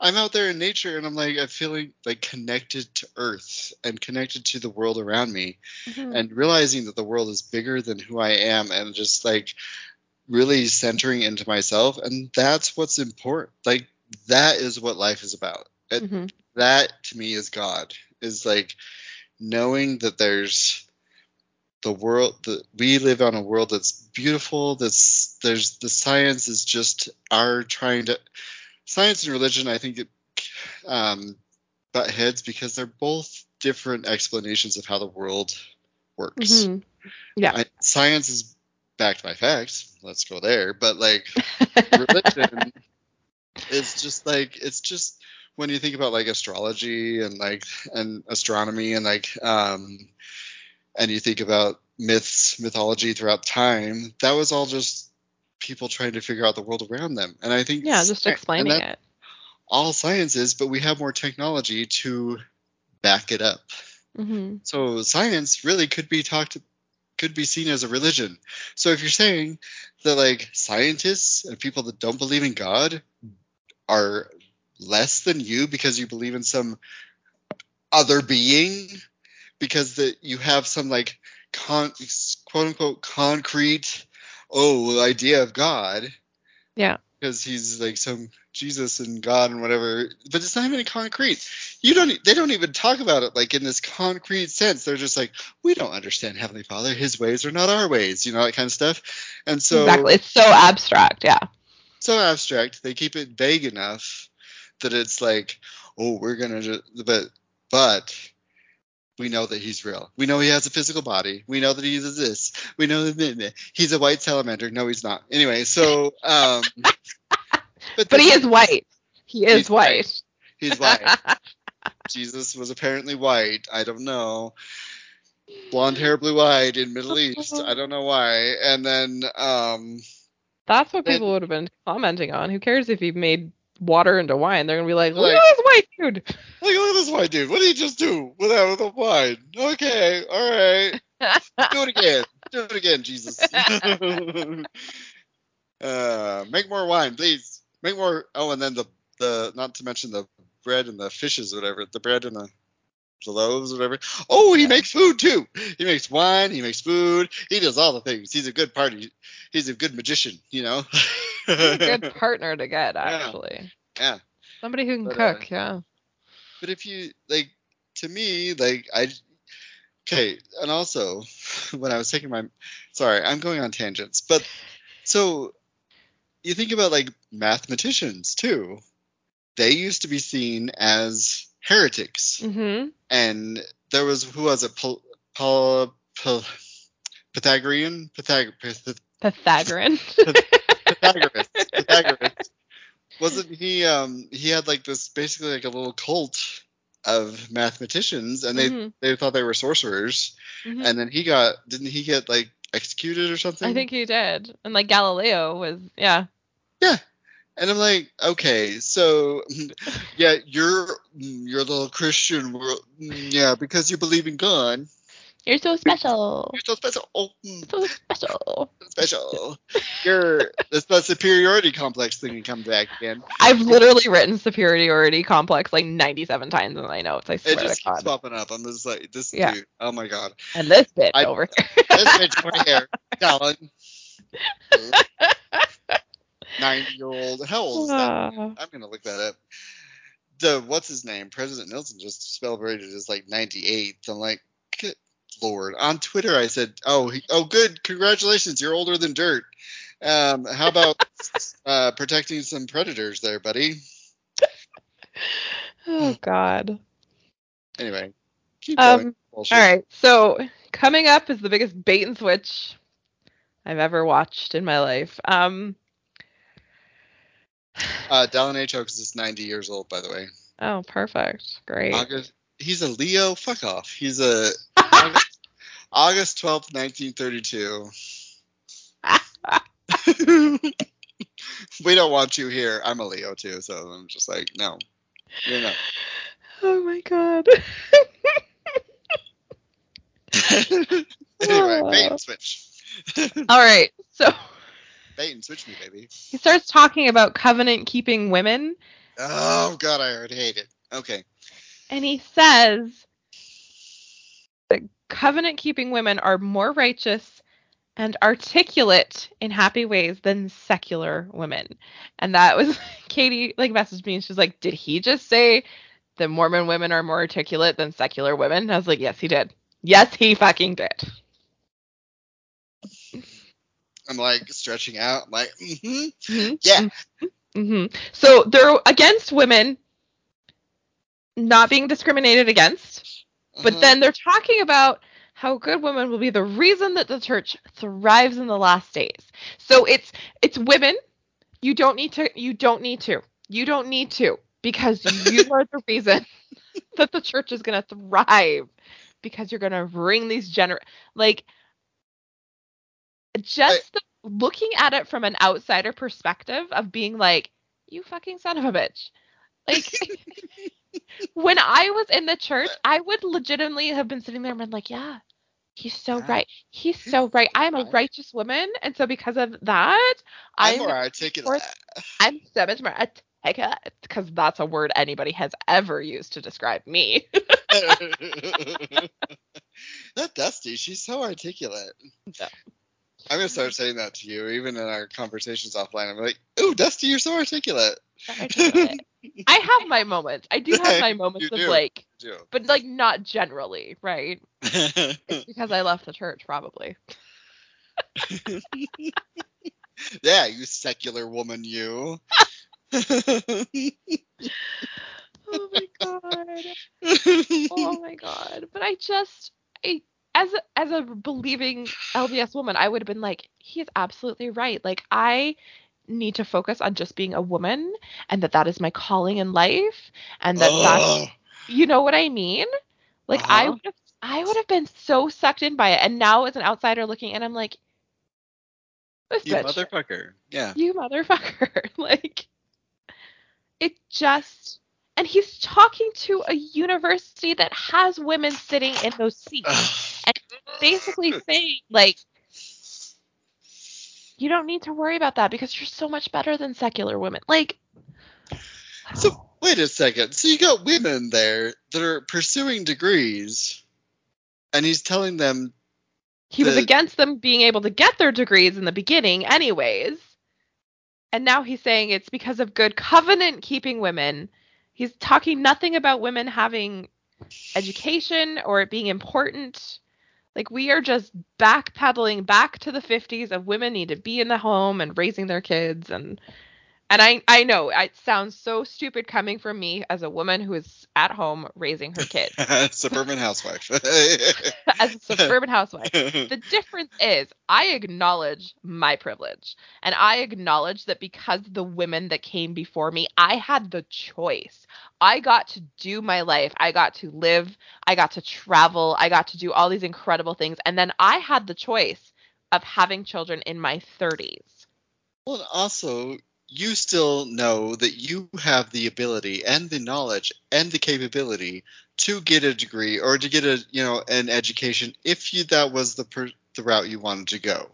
I'm out there in nature and I'm like, I'm feeling like connected to earth and connected to the world around me, mm-hmm. and realizing that the world is bigger than who I am, and just like, really centering into myself. And that's what's important. Like, that is what life is about. It, mm-hmm. that to me is God, is like knowing that there's the world that we live on, a world that's beautiful. That's there's the science is just our trying to science and religion. I think it um, butt heads because they're both different explanations of how the world works. Mm-hmm. Yeah. I, science is fact by fact, let's go there, but like religion it's just like it's just when you think about like astrology and like and astronomy and like um and you think about myths mythology throughout time, that was all just people trying to figure out the world around them. And I think yeah just explaining it all science is, but we have more technology to back it up, mm-hmm. so science really could be talked could be seen as a religion. So if you're saying that, like, scientists and people that don't believe in God are less than you because you believe in some other being, because that you have some, like, con- quote-unquote concrete, oh, idea of God. Yeah. Because he's, like, some Jesus and God and whatever, but it's not even concrete. You don't. They don't even talk about it, like, in this concrete sense. They're just like, we don't understand Heavenly Father. His ways are not our ways, you know, that kind of stuff. And so exactly, it's so abstract, yeah. So abstract. They keep it vague enough that it's like, oh, we're gonna, but but we know that he's real. We know he has a physical body. We know that he exists. We know that he's a white salamander. No, he's not. Anyway, so um. But, but he is white. He is he's white. white. He's white. Jesus was apparently white. I don't know. Blonde hair, blue eyed in Middle East. I don't know why. And then um that's what people then, would have been commenting on. Who cares if he made water into wine? They're gonna be like, look, like, at this white dude. Like, look at this white dude. What did he just do without the wine? Okay, all right. Do it again. Do it again, Jesus. uh, make more wine, please. Make more. Oh, and then the the not to mention the bread and the fishes, whatever. The bread and the, the loaves, whatever. Oh, he yeah. makes food too. He makes wine. He makes food. He does all the things. He's a good party. He's a good magician. You know. He's a good partner to get, actually. Yeah. yeah. Somebody who can but, cook. Uh, yeah. But if you like, to me, like I. Okay, and also when I was taking my, sorry, I'm going on tangents, but so. You think about, like, mathematicians, too. They used to be seen as heretics. Mm-hmm. And there was, who was it? Pol, pol, pol, Pythagorean? Pythag- Pyth- Pythagorean. Pythagoras. Pythagoras. Wasn't he, um, he had, like, this, basically, like, a little cult of mathematicians. And they, mm-hmm. they thought they were sorcerers. Mm-hmm. And then he got, didn't he get, like, executed or something? I think he did. And, like, Galileo was, yeah. Yeah. And I'm like, okay, so, yeah, you're, you're a little Christian. Yeah, because you believe in God. You're so special. You're so special. Oh. So special. So special. You're, that's the superiority complex thing that comes back again. I've literally written superiority complex like ninety-seven times in my notes. I swear to God. It just keeps popping up. I'm just like, this yeah. dude. Oh my God. And this bitch I, over here. This bitch over here. Dallin. ninety-year-old. How old is that? Uh, I'm going to look that up. The, what's his name? President Nelson just celebrated his like ninety-eighth. I'm like, good Lord. On Twitter, I said, oh, he, oh, good. Congratulations. You're older than dirt. Um, how about uh, protecting some predators there, buddy? Oh, God. Anyway. Keep um, going. Bullshit. All right. So coming up is the biggest bait and switch I've ever watched in my life. Um, uh, Dallin H. Oaks is ninety years old, by the way. Oh, perfect. Great. August, he's a Leo. Fuck off. He's a... August twelfth, nineteen thirty-two. We don't want you here. I'm a Leo too, so I'm just like, no, you're not. Oh my God. Anyway, bait and switch. All right, so bait and switch me, baby. He starts talking about covenant-keeping women. Oh God, I already hate it. Okay. And he says that covenant-keeping women are more righteous and articulate in happy ways than secular women. And that was, Katie, like, messaged me, and she's like, did he just say that Mormon women are more articulate than secular women? And I was like, yes, he did. Yes, he fucking did. I'm, like, stretching out, I'm like, mm-hmm, mm-hmm, yeah. Mm-hmm. So they're against women not being discriminated against. But then they're talking about how good women will be the reason that the church thrives in the last days. So it's it's women. You don't need to. You don't need to. You don't need to because you are the reason that the church is going to thrive because you're going to bring these gener like just I, the, looking at it from an outsider perspective of being like, you fucking son of a bitch. Like, when I was in the church, I would legitimately have been sitting there and been like, yeah, He's so God. right. He's so right. I am a righteous woman, and so because of that, I'm, I'm more articulate. Forth, I'm so much more articulate because that's a word anybody has ever used to describe me. Not Dusty. She's so articulate. No. I'm gonna start saying that to you, even in our conversations offline. I'm like, "Ooh, Dusty, you're so articulate." articulate. I have my moments. I do have my moments you of do. like, you do. But like not generally, right? It's because I left the church, probably. Yeah, you secular woman, you. Oh my god. Oh my god. But I just, I. As a, as a believing L D S woman, I would have been like, he is absolutely right. Like, I need to focus on just being a woman, and that that is my calling in life, and that oh. that's, you know what I mean? Like, uh-huh. I would have, I would have been so sucked in by it. And now as an outsider looking in, I'm like, this you bitch. motherfucker. Yeah. You motherfucker. Like, it just... And he's talking to a university that has women sitting in those seats. And basically saying, like, you don't need to worry about that because you're so much better than secular women. Like, so, wow. Wait a second. So you got women there that are pursuing degrees, and he's telling them... He that... was against them being able to get their degrees in the beginning anyways. And now he's saying it's because of good covenant-keeping women... He's talking nothing about women having education or it being important. Like, we are just backpedaling back to the fifties of women need to be in the home and raising their kids. And and I, I know it sounds so stupid coming from me as a woman who is at home raising her kids. Suburban housewife. As a suburban housewife. The difference is I acknowledge my privilege. And I acknowledge that because the women that came before me, I had the choice. I got to do my life. I got to live. I got to travel. I got to do all these incredible things. And then I had the choice of having children in my thirties. Well, and also... you still know that you have the ability and the knowledge and the capability to get a degree or to get a, you know, an education if you that was the per, the route you wanted to go.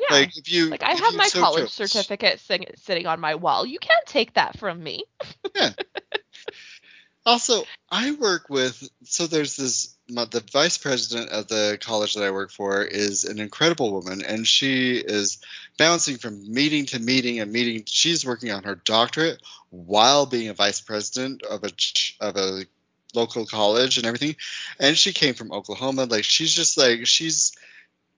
Yeah. Like, if you, like I if have you my so college chose. certificate sing, sitting on my wall. You can't take that from me. Yeah. Also, I work with so there's this my, the vice president of the college that I work for is an incredible woman, and she is bouncing from meeting to meeting and meeting. She's working on her doctorate while being a vice president of a of a local college and everything. And she came from Oklahoma. Like she's just like she's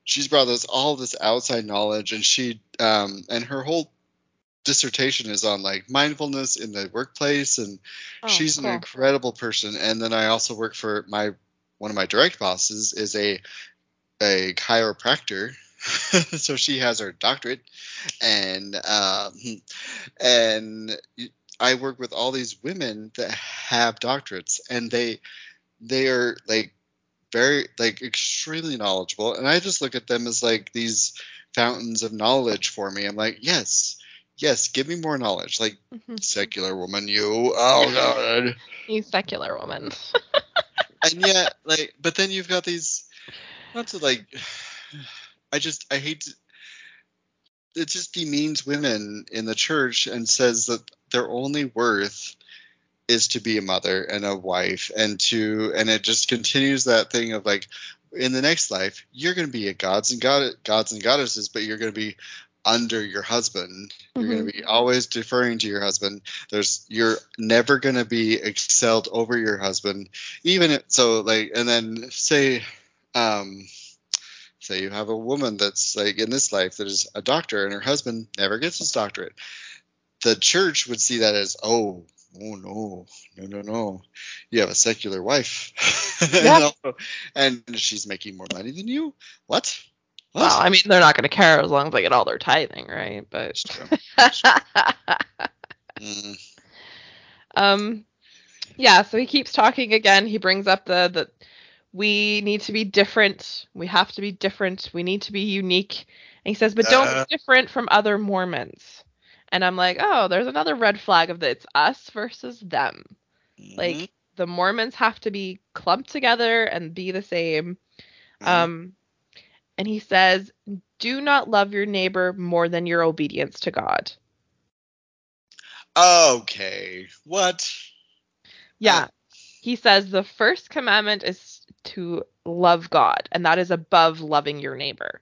she's brought us all this outside knowledge, and she um and her whole dissertation is on like mindfulness in the workplace, and oh, she's cool. an incredible person. And then I also work for my one of my direct bosses is a a chiropractor, so she has her doctorate, and um, and I work with all these women that have doctorates, and they they are like very like extremely knowledgeable, and I just look at them as like these fountains of knowledge for me. I'm like, yes. Yes, give me more knowledge. Like, mm-hmm. secular woman, you. Oh, God. You secular woman. And yeah, like, but then you've got these, not to like, I just, I hate to, it just demeans women in the church and says that their only worth is to be a mother and a wife and to, and it just continues that thing of like, in the next life, you're going to be a gods and god gods and goddesses, but you're going to be under your husband. You're mm-hmm. going to be always deferring to your husband. There's you're never going to be excelled over your husband, even if, so like and then say um say you have a woman that's like in this life that is a doctor and her husband never gets his doctorate. The church would see that as oh oh no no no no you have a secular wife. Yeah. And, and she's making more money than you. What? Well, I mean, they're not going to care as long as they get all their tithing, right? But it's true. It's true. mm. um, yeah. So he keeps talking again. He brings up the the we need to be different. We have to be different. We need to be unique. And he says, but don't uh, be different from other Mormons. And I'm like, oh, there's another red flag of that. It's us versus them. Mm-hmm. Like the Mormons have to be clumped together and be the same. Mm-hmm. Um, and he says, do not love your neighbor more than your obedience to God. Okay. What? Yeah. Uh, he says the first commandment is to love God, and that is above loving your neighbor.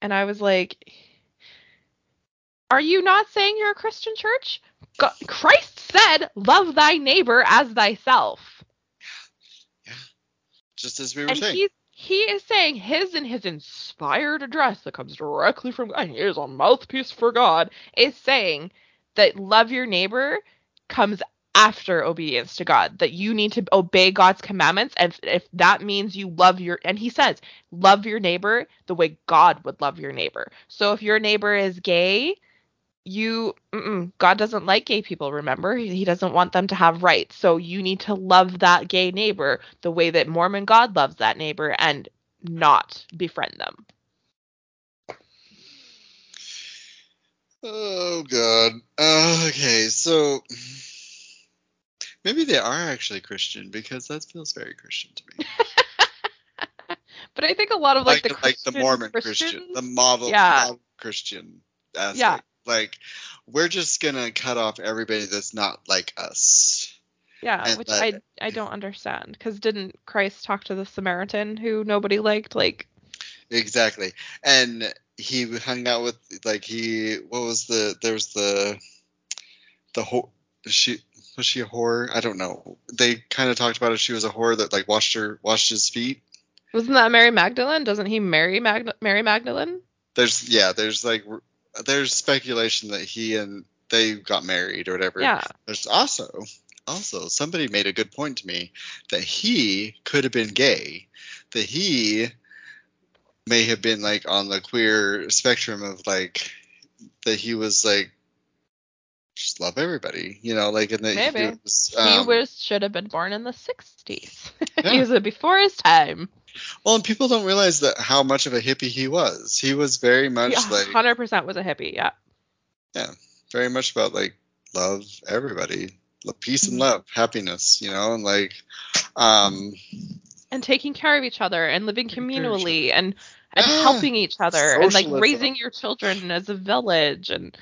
And I was like, are you not saying you're a Christian church? God, Christ said, love thy neighbor as thyself. Yeah. Just as we were and saying. He's, he is saying his in his inspired address that comes directly from God, and he is a mouthpiece for God, is saying that love your neighbor comes after obedience to God, that you need to obey God's commandments. And if, if that means you love your, and he says, love your neighbor the way God would love your neighbor. So if your neighbor is gay, You, mm-mm, God doesn't like gay people, remember? He doesn't want them to have rights. So you need to love that gay neighbor the way that Mormon God loves that neighbor and not befriend them. Oh, God. Uh, okay, so maybe they are actually Christian, because that feels very Christian to me. But I think a lot of like, like the, the Christian, like the Mormon Christian, Christian the model, yeah. model Christian aspect. Yeah. Like, we're just going to cut off everybody that's not like us. Yeah, and which that, I I don't understand. Because didn't Christ talk to the Samaritan who nobody liked? Like, exactly. And he hung out with, like, he, what was the, there was the, the whole, she, was she a whore? I don't know. They kind of talked about if she was a whore that, like, washed her, washed his feet. Wasn't that Mary Magdalene? Doesn't he marry Mag- Mary Magdalene? There's, yeah, there's, like, there's speculation that he and they got married or whatever. Yeah. There's also, also somebody made a good point to me that he could have been gay, that he may have been like on the queer spectrum of like, that he was like, just love everybody, you know, like, and that Maybe. he was, um, he was, should have been born in the sixties. Yeah. He was a before his time. Well, and people don't realize that how much of a hippie he was. He was very much yeah, like one hundred percent was a hippie, yeah. Yeah, very much about like love everybody, peace and love, happiness, you know, and like um and taking care of each other and living communally and and yeah, helping each other socialism. And like raising your children as a village and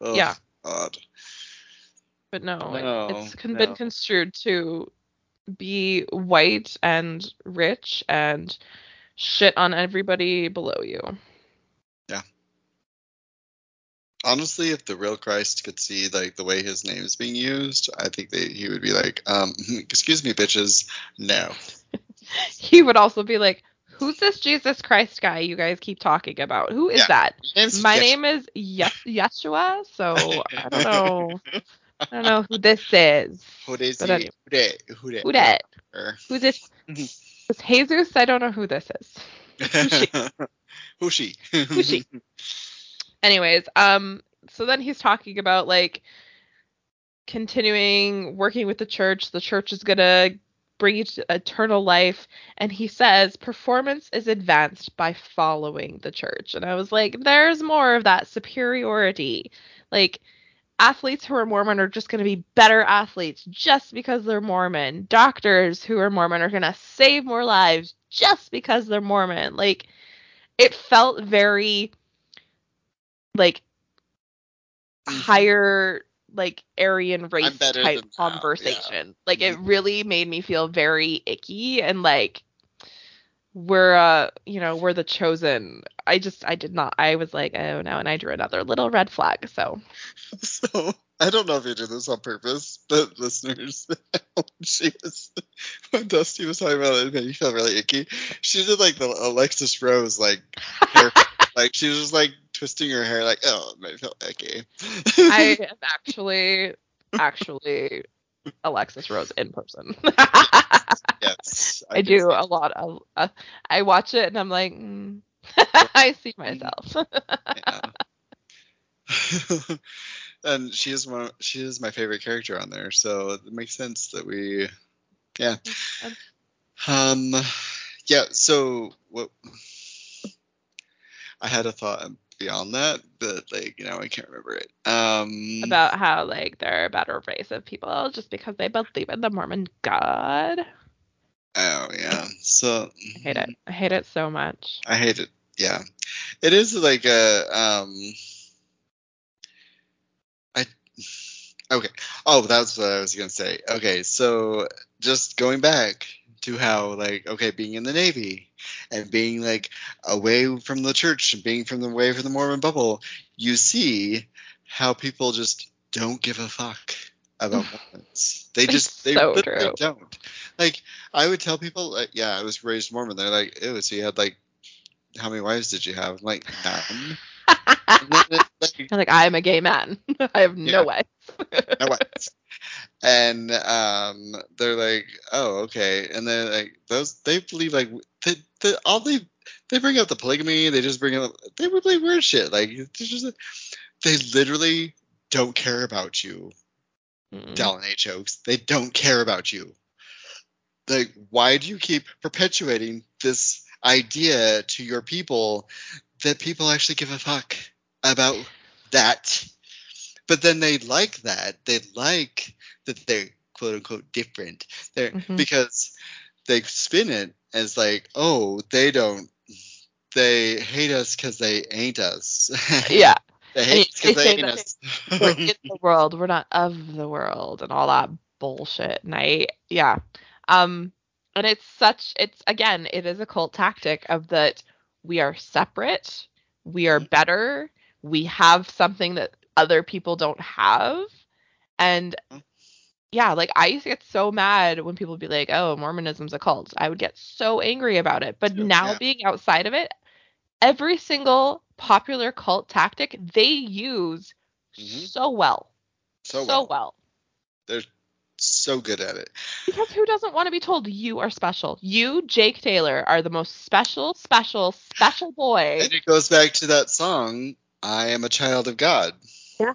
oh, yeah. God. But no, no it, it's con- no. been construed to be white and rich and shit on everybody below you. Yeah. Honestly, if the real Christ could see like the way his name is being used, I think that he would be like, um, excuse me, bitches, no. He would also be like, who's this Jesus Christ guy you guys keep talking about? Who is yeah. that? Name's My Yeshua. name is yes- Yeshua, so I don't know. I don't know who this is. Who this is? Anyway. Who that? Who that? Who that? Who this? This Jesus? I don't know who this is. Who she? Who she? Who she? Anyways, um, so then he's talking about like continuing working with the church. The church is gonna bring you to eternal life, and he says performance is advanced by following the church. And I was like, there's more of that superiority, like. Athletes who are Mormon are just going to be better athletes just because they're Mormon. Doctors who are Mormon are going to save more lives just because they're Mormon. Like, it felt very, like, higher, like, Aryan race type conversation. Now, yeah. Like, it really made me feel very icky and, like, we're, uh, you know, we're the chosen. I just, I did not, I was like, oh no, and I drew another little red flag, so. So, I don't know if you did this on purpose, but listeners, when she was, when Dusty was talking about it, it made me feel really icky. She did, like, the Alexis Rose, like, hair, like, she was just, like, twisting her hair, like, oh, it made me feel icky. I am actually, actually Alexis Rose in person. Yes. I, I do a lot of, uh, I watch it and I'm like, mm. I see myself. Yeah. And she is one. She is my favorite character on there, so it makes sense that we, yeah. Um, yeah. So what? I had a thought beyond that, but like you know, I can't remember it. Um, about how like they're a better race of people just because they believe in the Mormon God. Oh, yeah. So I hate it. I hate it so much. I hate it. Yeah. It is like a... Um, I... Okay. Oh, that's what I was going to say. Okay, so just going back to how, like, okay, being in the Navy and being, like, away from the church and being from the away from the Mormon bubble, you see how people just don't give a fuck about Mormons. They just, they so literally true. don't. Like, I would tell people, like, yeah, I was raised Mormon. They're like, ew, so you had, like, how many wives did you have? I'm like, none. Like, I'm like, I'm a gay man. I have no yeah, wives. No wives. And um, they're like, oh, okay. And they're like, those, they believe, like, they, they, all they, they bring up the polygamy. They just bring up, they believe weird shit. Like, just, they literally don't care about you. Mm. Dallin H. Oaks. They don't care about you. Like, why do you keep perpetuating this idea to your people that people actually give a fuck about that? But then they like that. They like that they're quote unquote different. They're mm-hmm. because they spin it as like, oh, they don't, they hate us because they ain't us. Yeah. They hate us because they, they ain't us. We're in the world. We're not of the world and all that bullshit. And I, yeah. Um, and it's such, it's again, it is a cult tactic of that. We are separate. We are better. We have something that other people don't have. And yeah, like I used to get so mad when people would be like, oh, Mormonism's a cult. I would get so angry about it. But so, now yeah. being outside of it, every single popular cult tactic they use mm-hmm. so well. So, so well. well. They're so good at it. Because who doesn't want to be told you are special? You, Jake Taylor, are the most special, special, special boy. And it goes back to that song, I Am a Child of God. Yeah.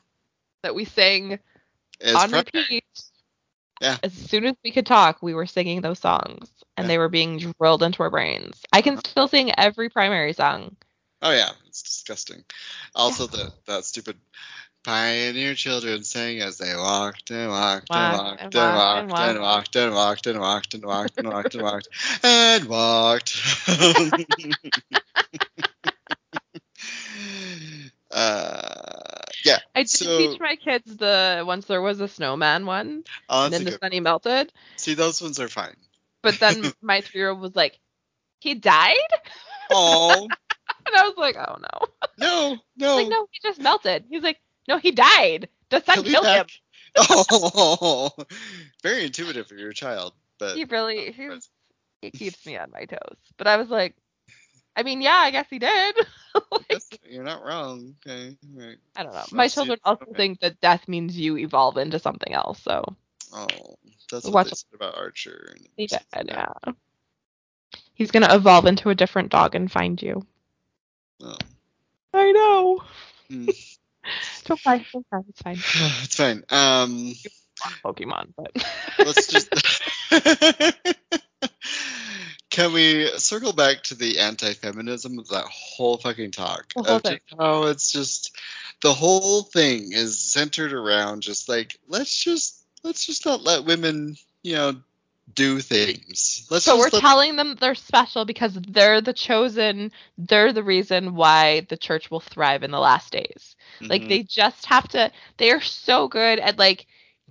That we sang as on primary. repeat. Yeah. As soon as we could talk, we were singing those songs. And yeah. they were being drilled into our brains. I can uh-huh. still sing every primary song. Oh, yeah. It's disgusting. Also, yeah. the, that stupid... Pioneer children sang as they walked and walked and walked and walked and walked and walked and walked and walked and walked and walked and walked. Yeah. I did teach my kids the once there was a snowman one, and then the sunny melted. See, those ones are fine. But then my three-year-old was like, "He died?" Oh. And I was like, "Oh no." No, no. Like, no, he just melted. He's like. No, he died. The sun killed him. Oh, very intuitive for your child, but he really he, he keeps me on my toes. But I was like, I mean, yeah, I guess he did. Like, you're not wrong. Okay. Right. I don't know. My children also okay. think that death means you evolve into something else. So. Oh, that's what they said about Archer. And yeah, yeah. He's gonna evolve into a different dog and find you. Oh. I know. Mm. It's fine. It's fine. It's fine. Um, Pokemon, but let's just can we circle back to the anti-feminism of that whole fucking talk? Whole just, oh, it's just the whole thing is centered around just like let's just let's just not let women, you know, do things. Let's so we're let... telling them they're special because they're the chosen. They're the reason why the church will thrive in the last days. Mm-hmm. Like they just have to. They are so good at like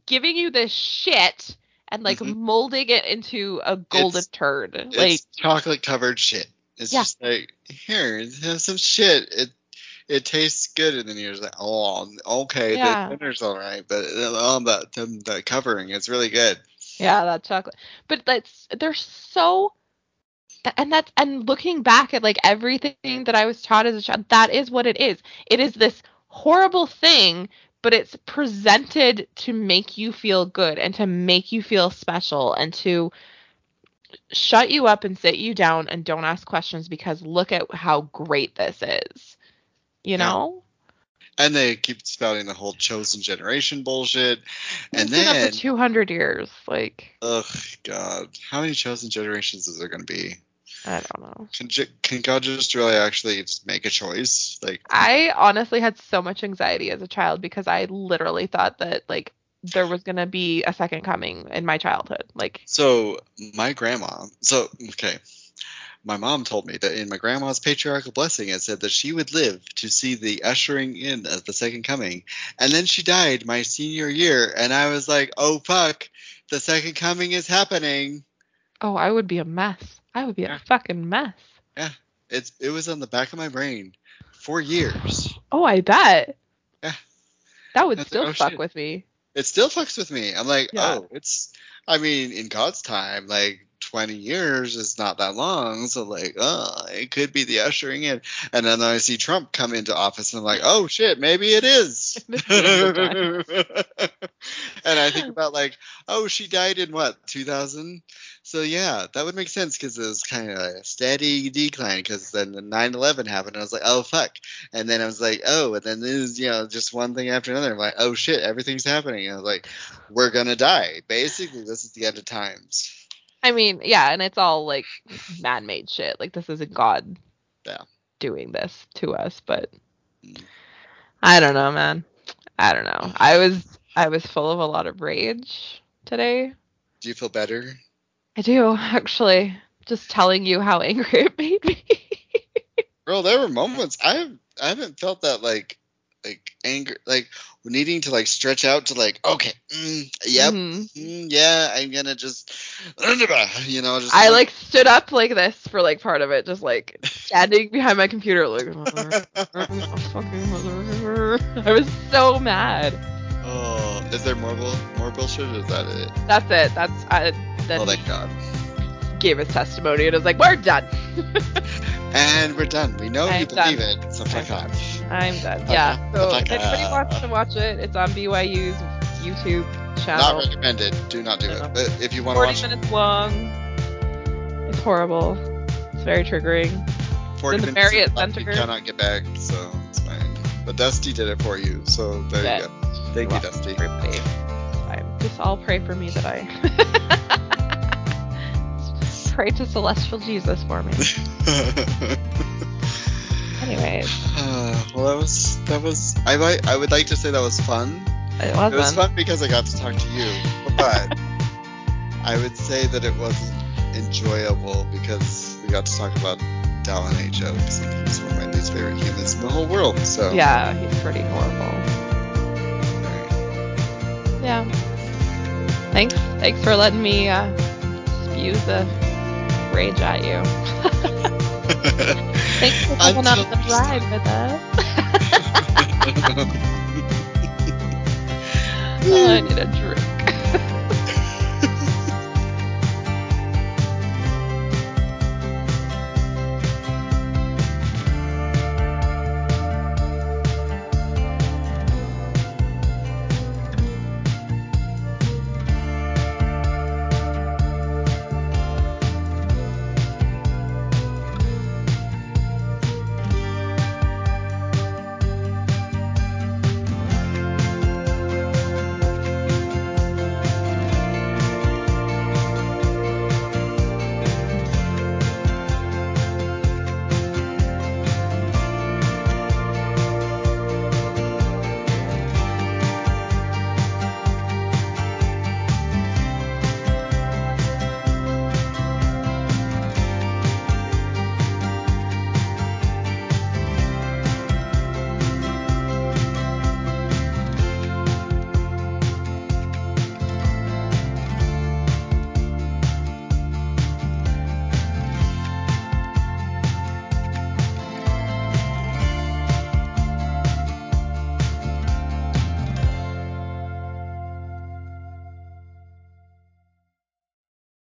giving you this shit and like mm-hmm. molding it into a golden it's, turd. It's like chocolate covered shit. It's yeah. just like here, have some shit. It it tastes good, and then you're just like, oh, okay, yeah. the dinner's all right, but all oh, that the, the covering is really good. Yeah, that chocolate. But that's they're so and that's and looking back at like everything that I was taught as a child, that is what it is. It is this horrible thing, but it's presented to make you feel good and to make you feel special and to shut you up and sit you down and don't ask questions because look at how great this is. You yeah. know? And they keep spouting the whole chosen generation bullshit. And it's then been up to two hundred years. Like, ugh, God. How many chosen generations is there going to be? I don't know. Can, can God just really actually just make a choice? Like, I honestly had so much anxiety as a child because I literally thought that, like, there was going to be a second coming in my childhood. Like, so my grandma, so, okay. My mom told me that in my grandma's patriarchal blessing, it said that she would live to see the ushering in of the second coming. And then she died my senior year. And I was like, oh, fuck, the second coming is happening. Oh, I would be a mess. I would be yeah. a fucking mess. Yeah. It's, it was on the back of my brain for years. Oh, I bet. Yeah. That would That's still like, oh, fuck shit. with me. It still fucks with me. I'm like, yeah. oh, it's, I mean, in God's time, like, twenty years is not that long, so like, oh, it could be the ushering in. And then I see Trump come into office, and I'm like, oh shit, maybe it is. And I think about like, oh, she died in what, two thousand? So yeah, that would make sense because it was kind of a steady decline. Because then the nine eleven happened, and I was like, oh fuck. And then I was like, oh, and then this is, you know, just one thing after another. I'm like, oh shit, everything's happening. And I was like, we're gonna die. Basically, this is the end of times. I mean, yeah, and it's all, like, man-made shit. Like, this isn't God yeah. doing this to us, but I don't know, man. I don't know. I was I was full of a lot of rage today. Do you feel better? I do, actually. Just telling you how angry it made me. Girl, there were moments I I haven't felt that, like, like anger, like needing to like stretch out to like, okay, mm, yep, mm-hmm. mm, yeah, I'm gonna just, you know, just I like, like stood up like this for like part of it, just like standing behind my computer like, I was so mad. Oh, is there more bull, more bullshit? Or is that it? That's it. That's I. Then oh, thank God. Gave his testimony and I was like, we're done. And we're done. We know I'm you believe done. it. So fuck off. I'm done. Okay. Yeah. So okay. If anybody wants to watch it, it's on B Y U's YouTube channel. Not recommended. Do not do it. But if you want to watch it. forty minutes long. It's horrible. It's very triggering. forty it's in the Marriott Center. You cannot get back, so it's fine. But Dusty did it for you, so there that you go. Thank you, Dusty. I'm just all pray for me that I... Pray to celestial Jesus for me. Anyways, uh, well, that was that was. I might, I would like to say that was fun. It was. It was fun, fun because I got to talk to you, but I would say that it wasn't enjoyable because we got to talk about Dallin H. Oaks, and he's one of my least favorite humans in the whole world. So yeah, he's pretty horrible. Right. Yeah. Thanks. Thanks for letting me uh, spew the. Rage at you. Thanks for coming on the ride with us. Oh, I need a drink.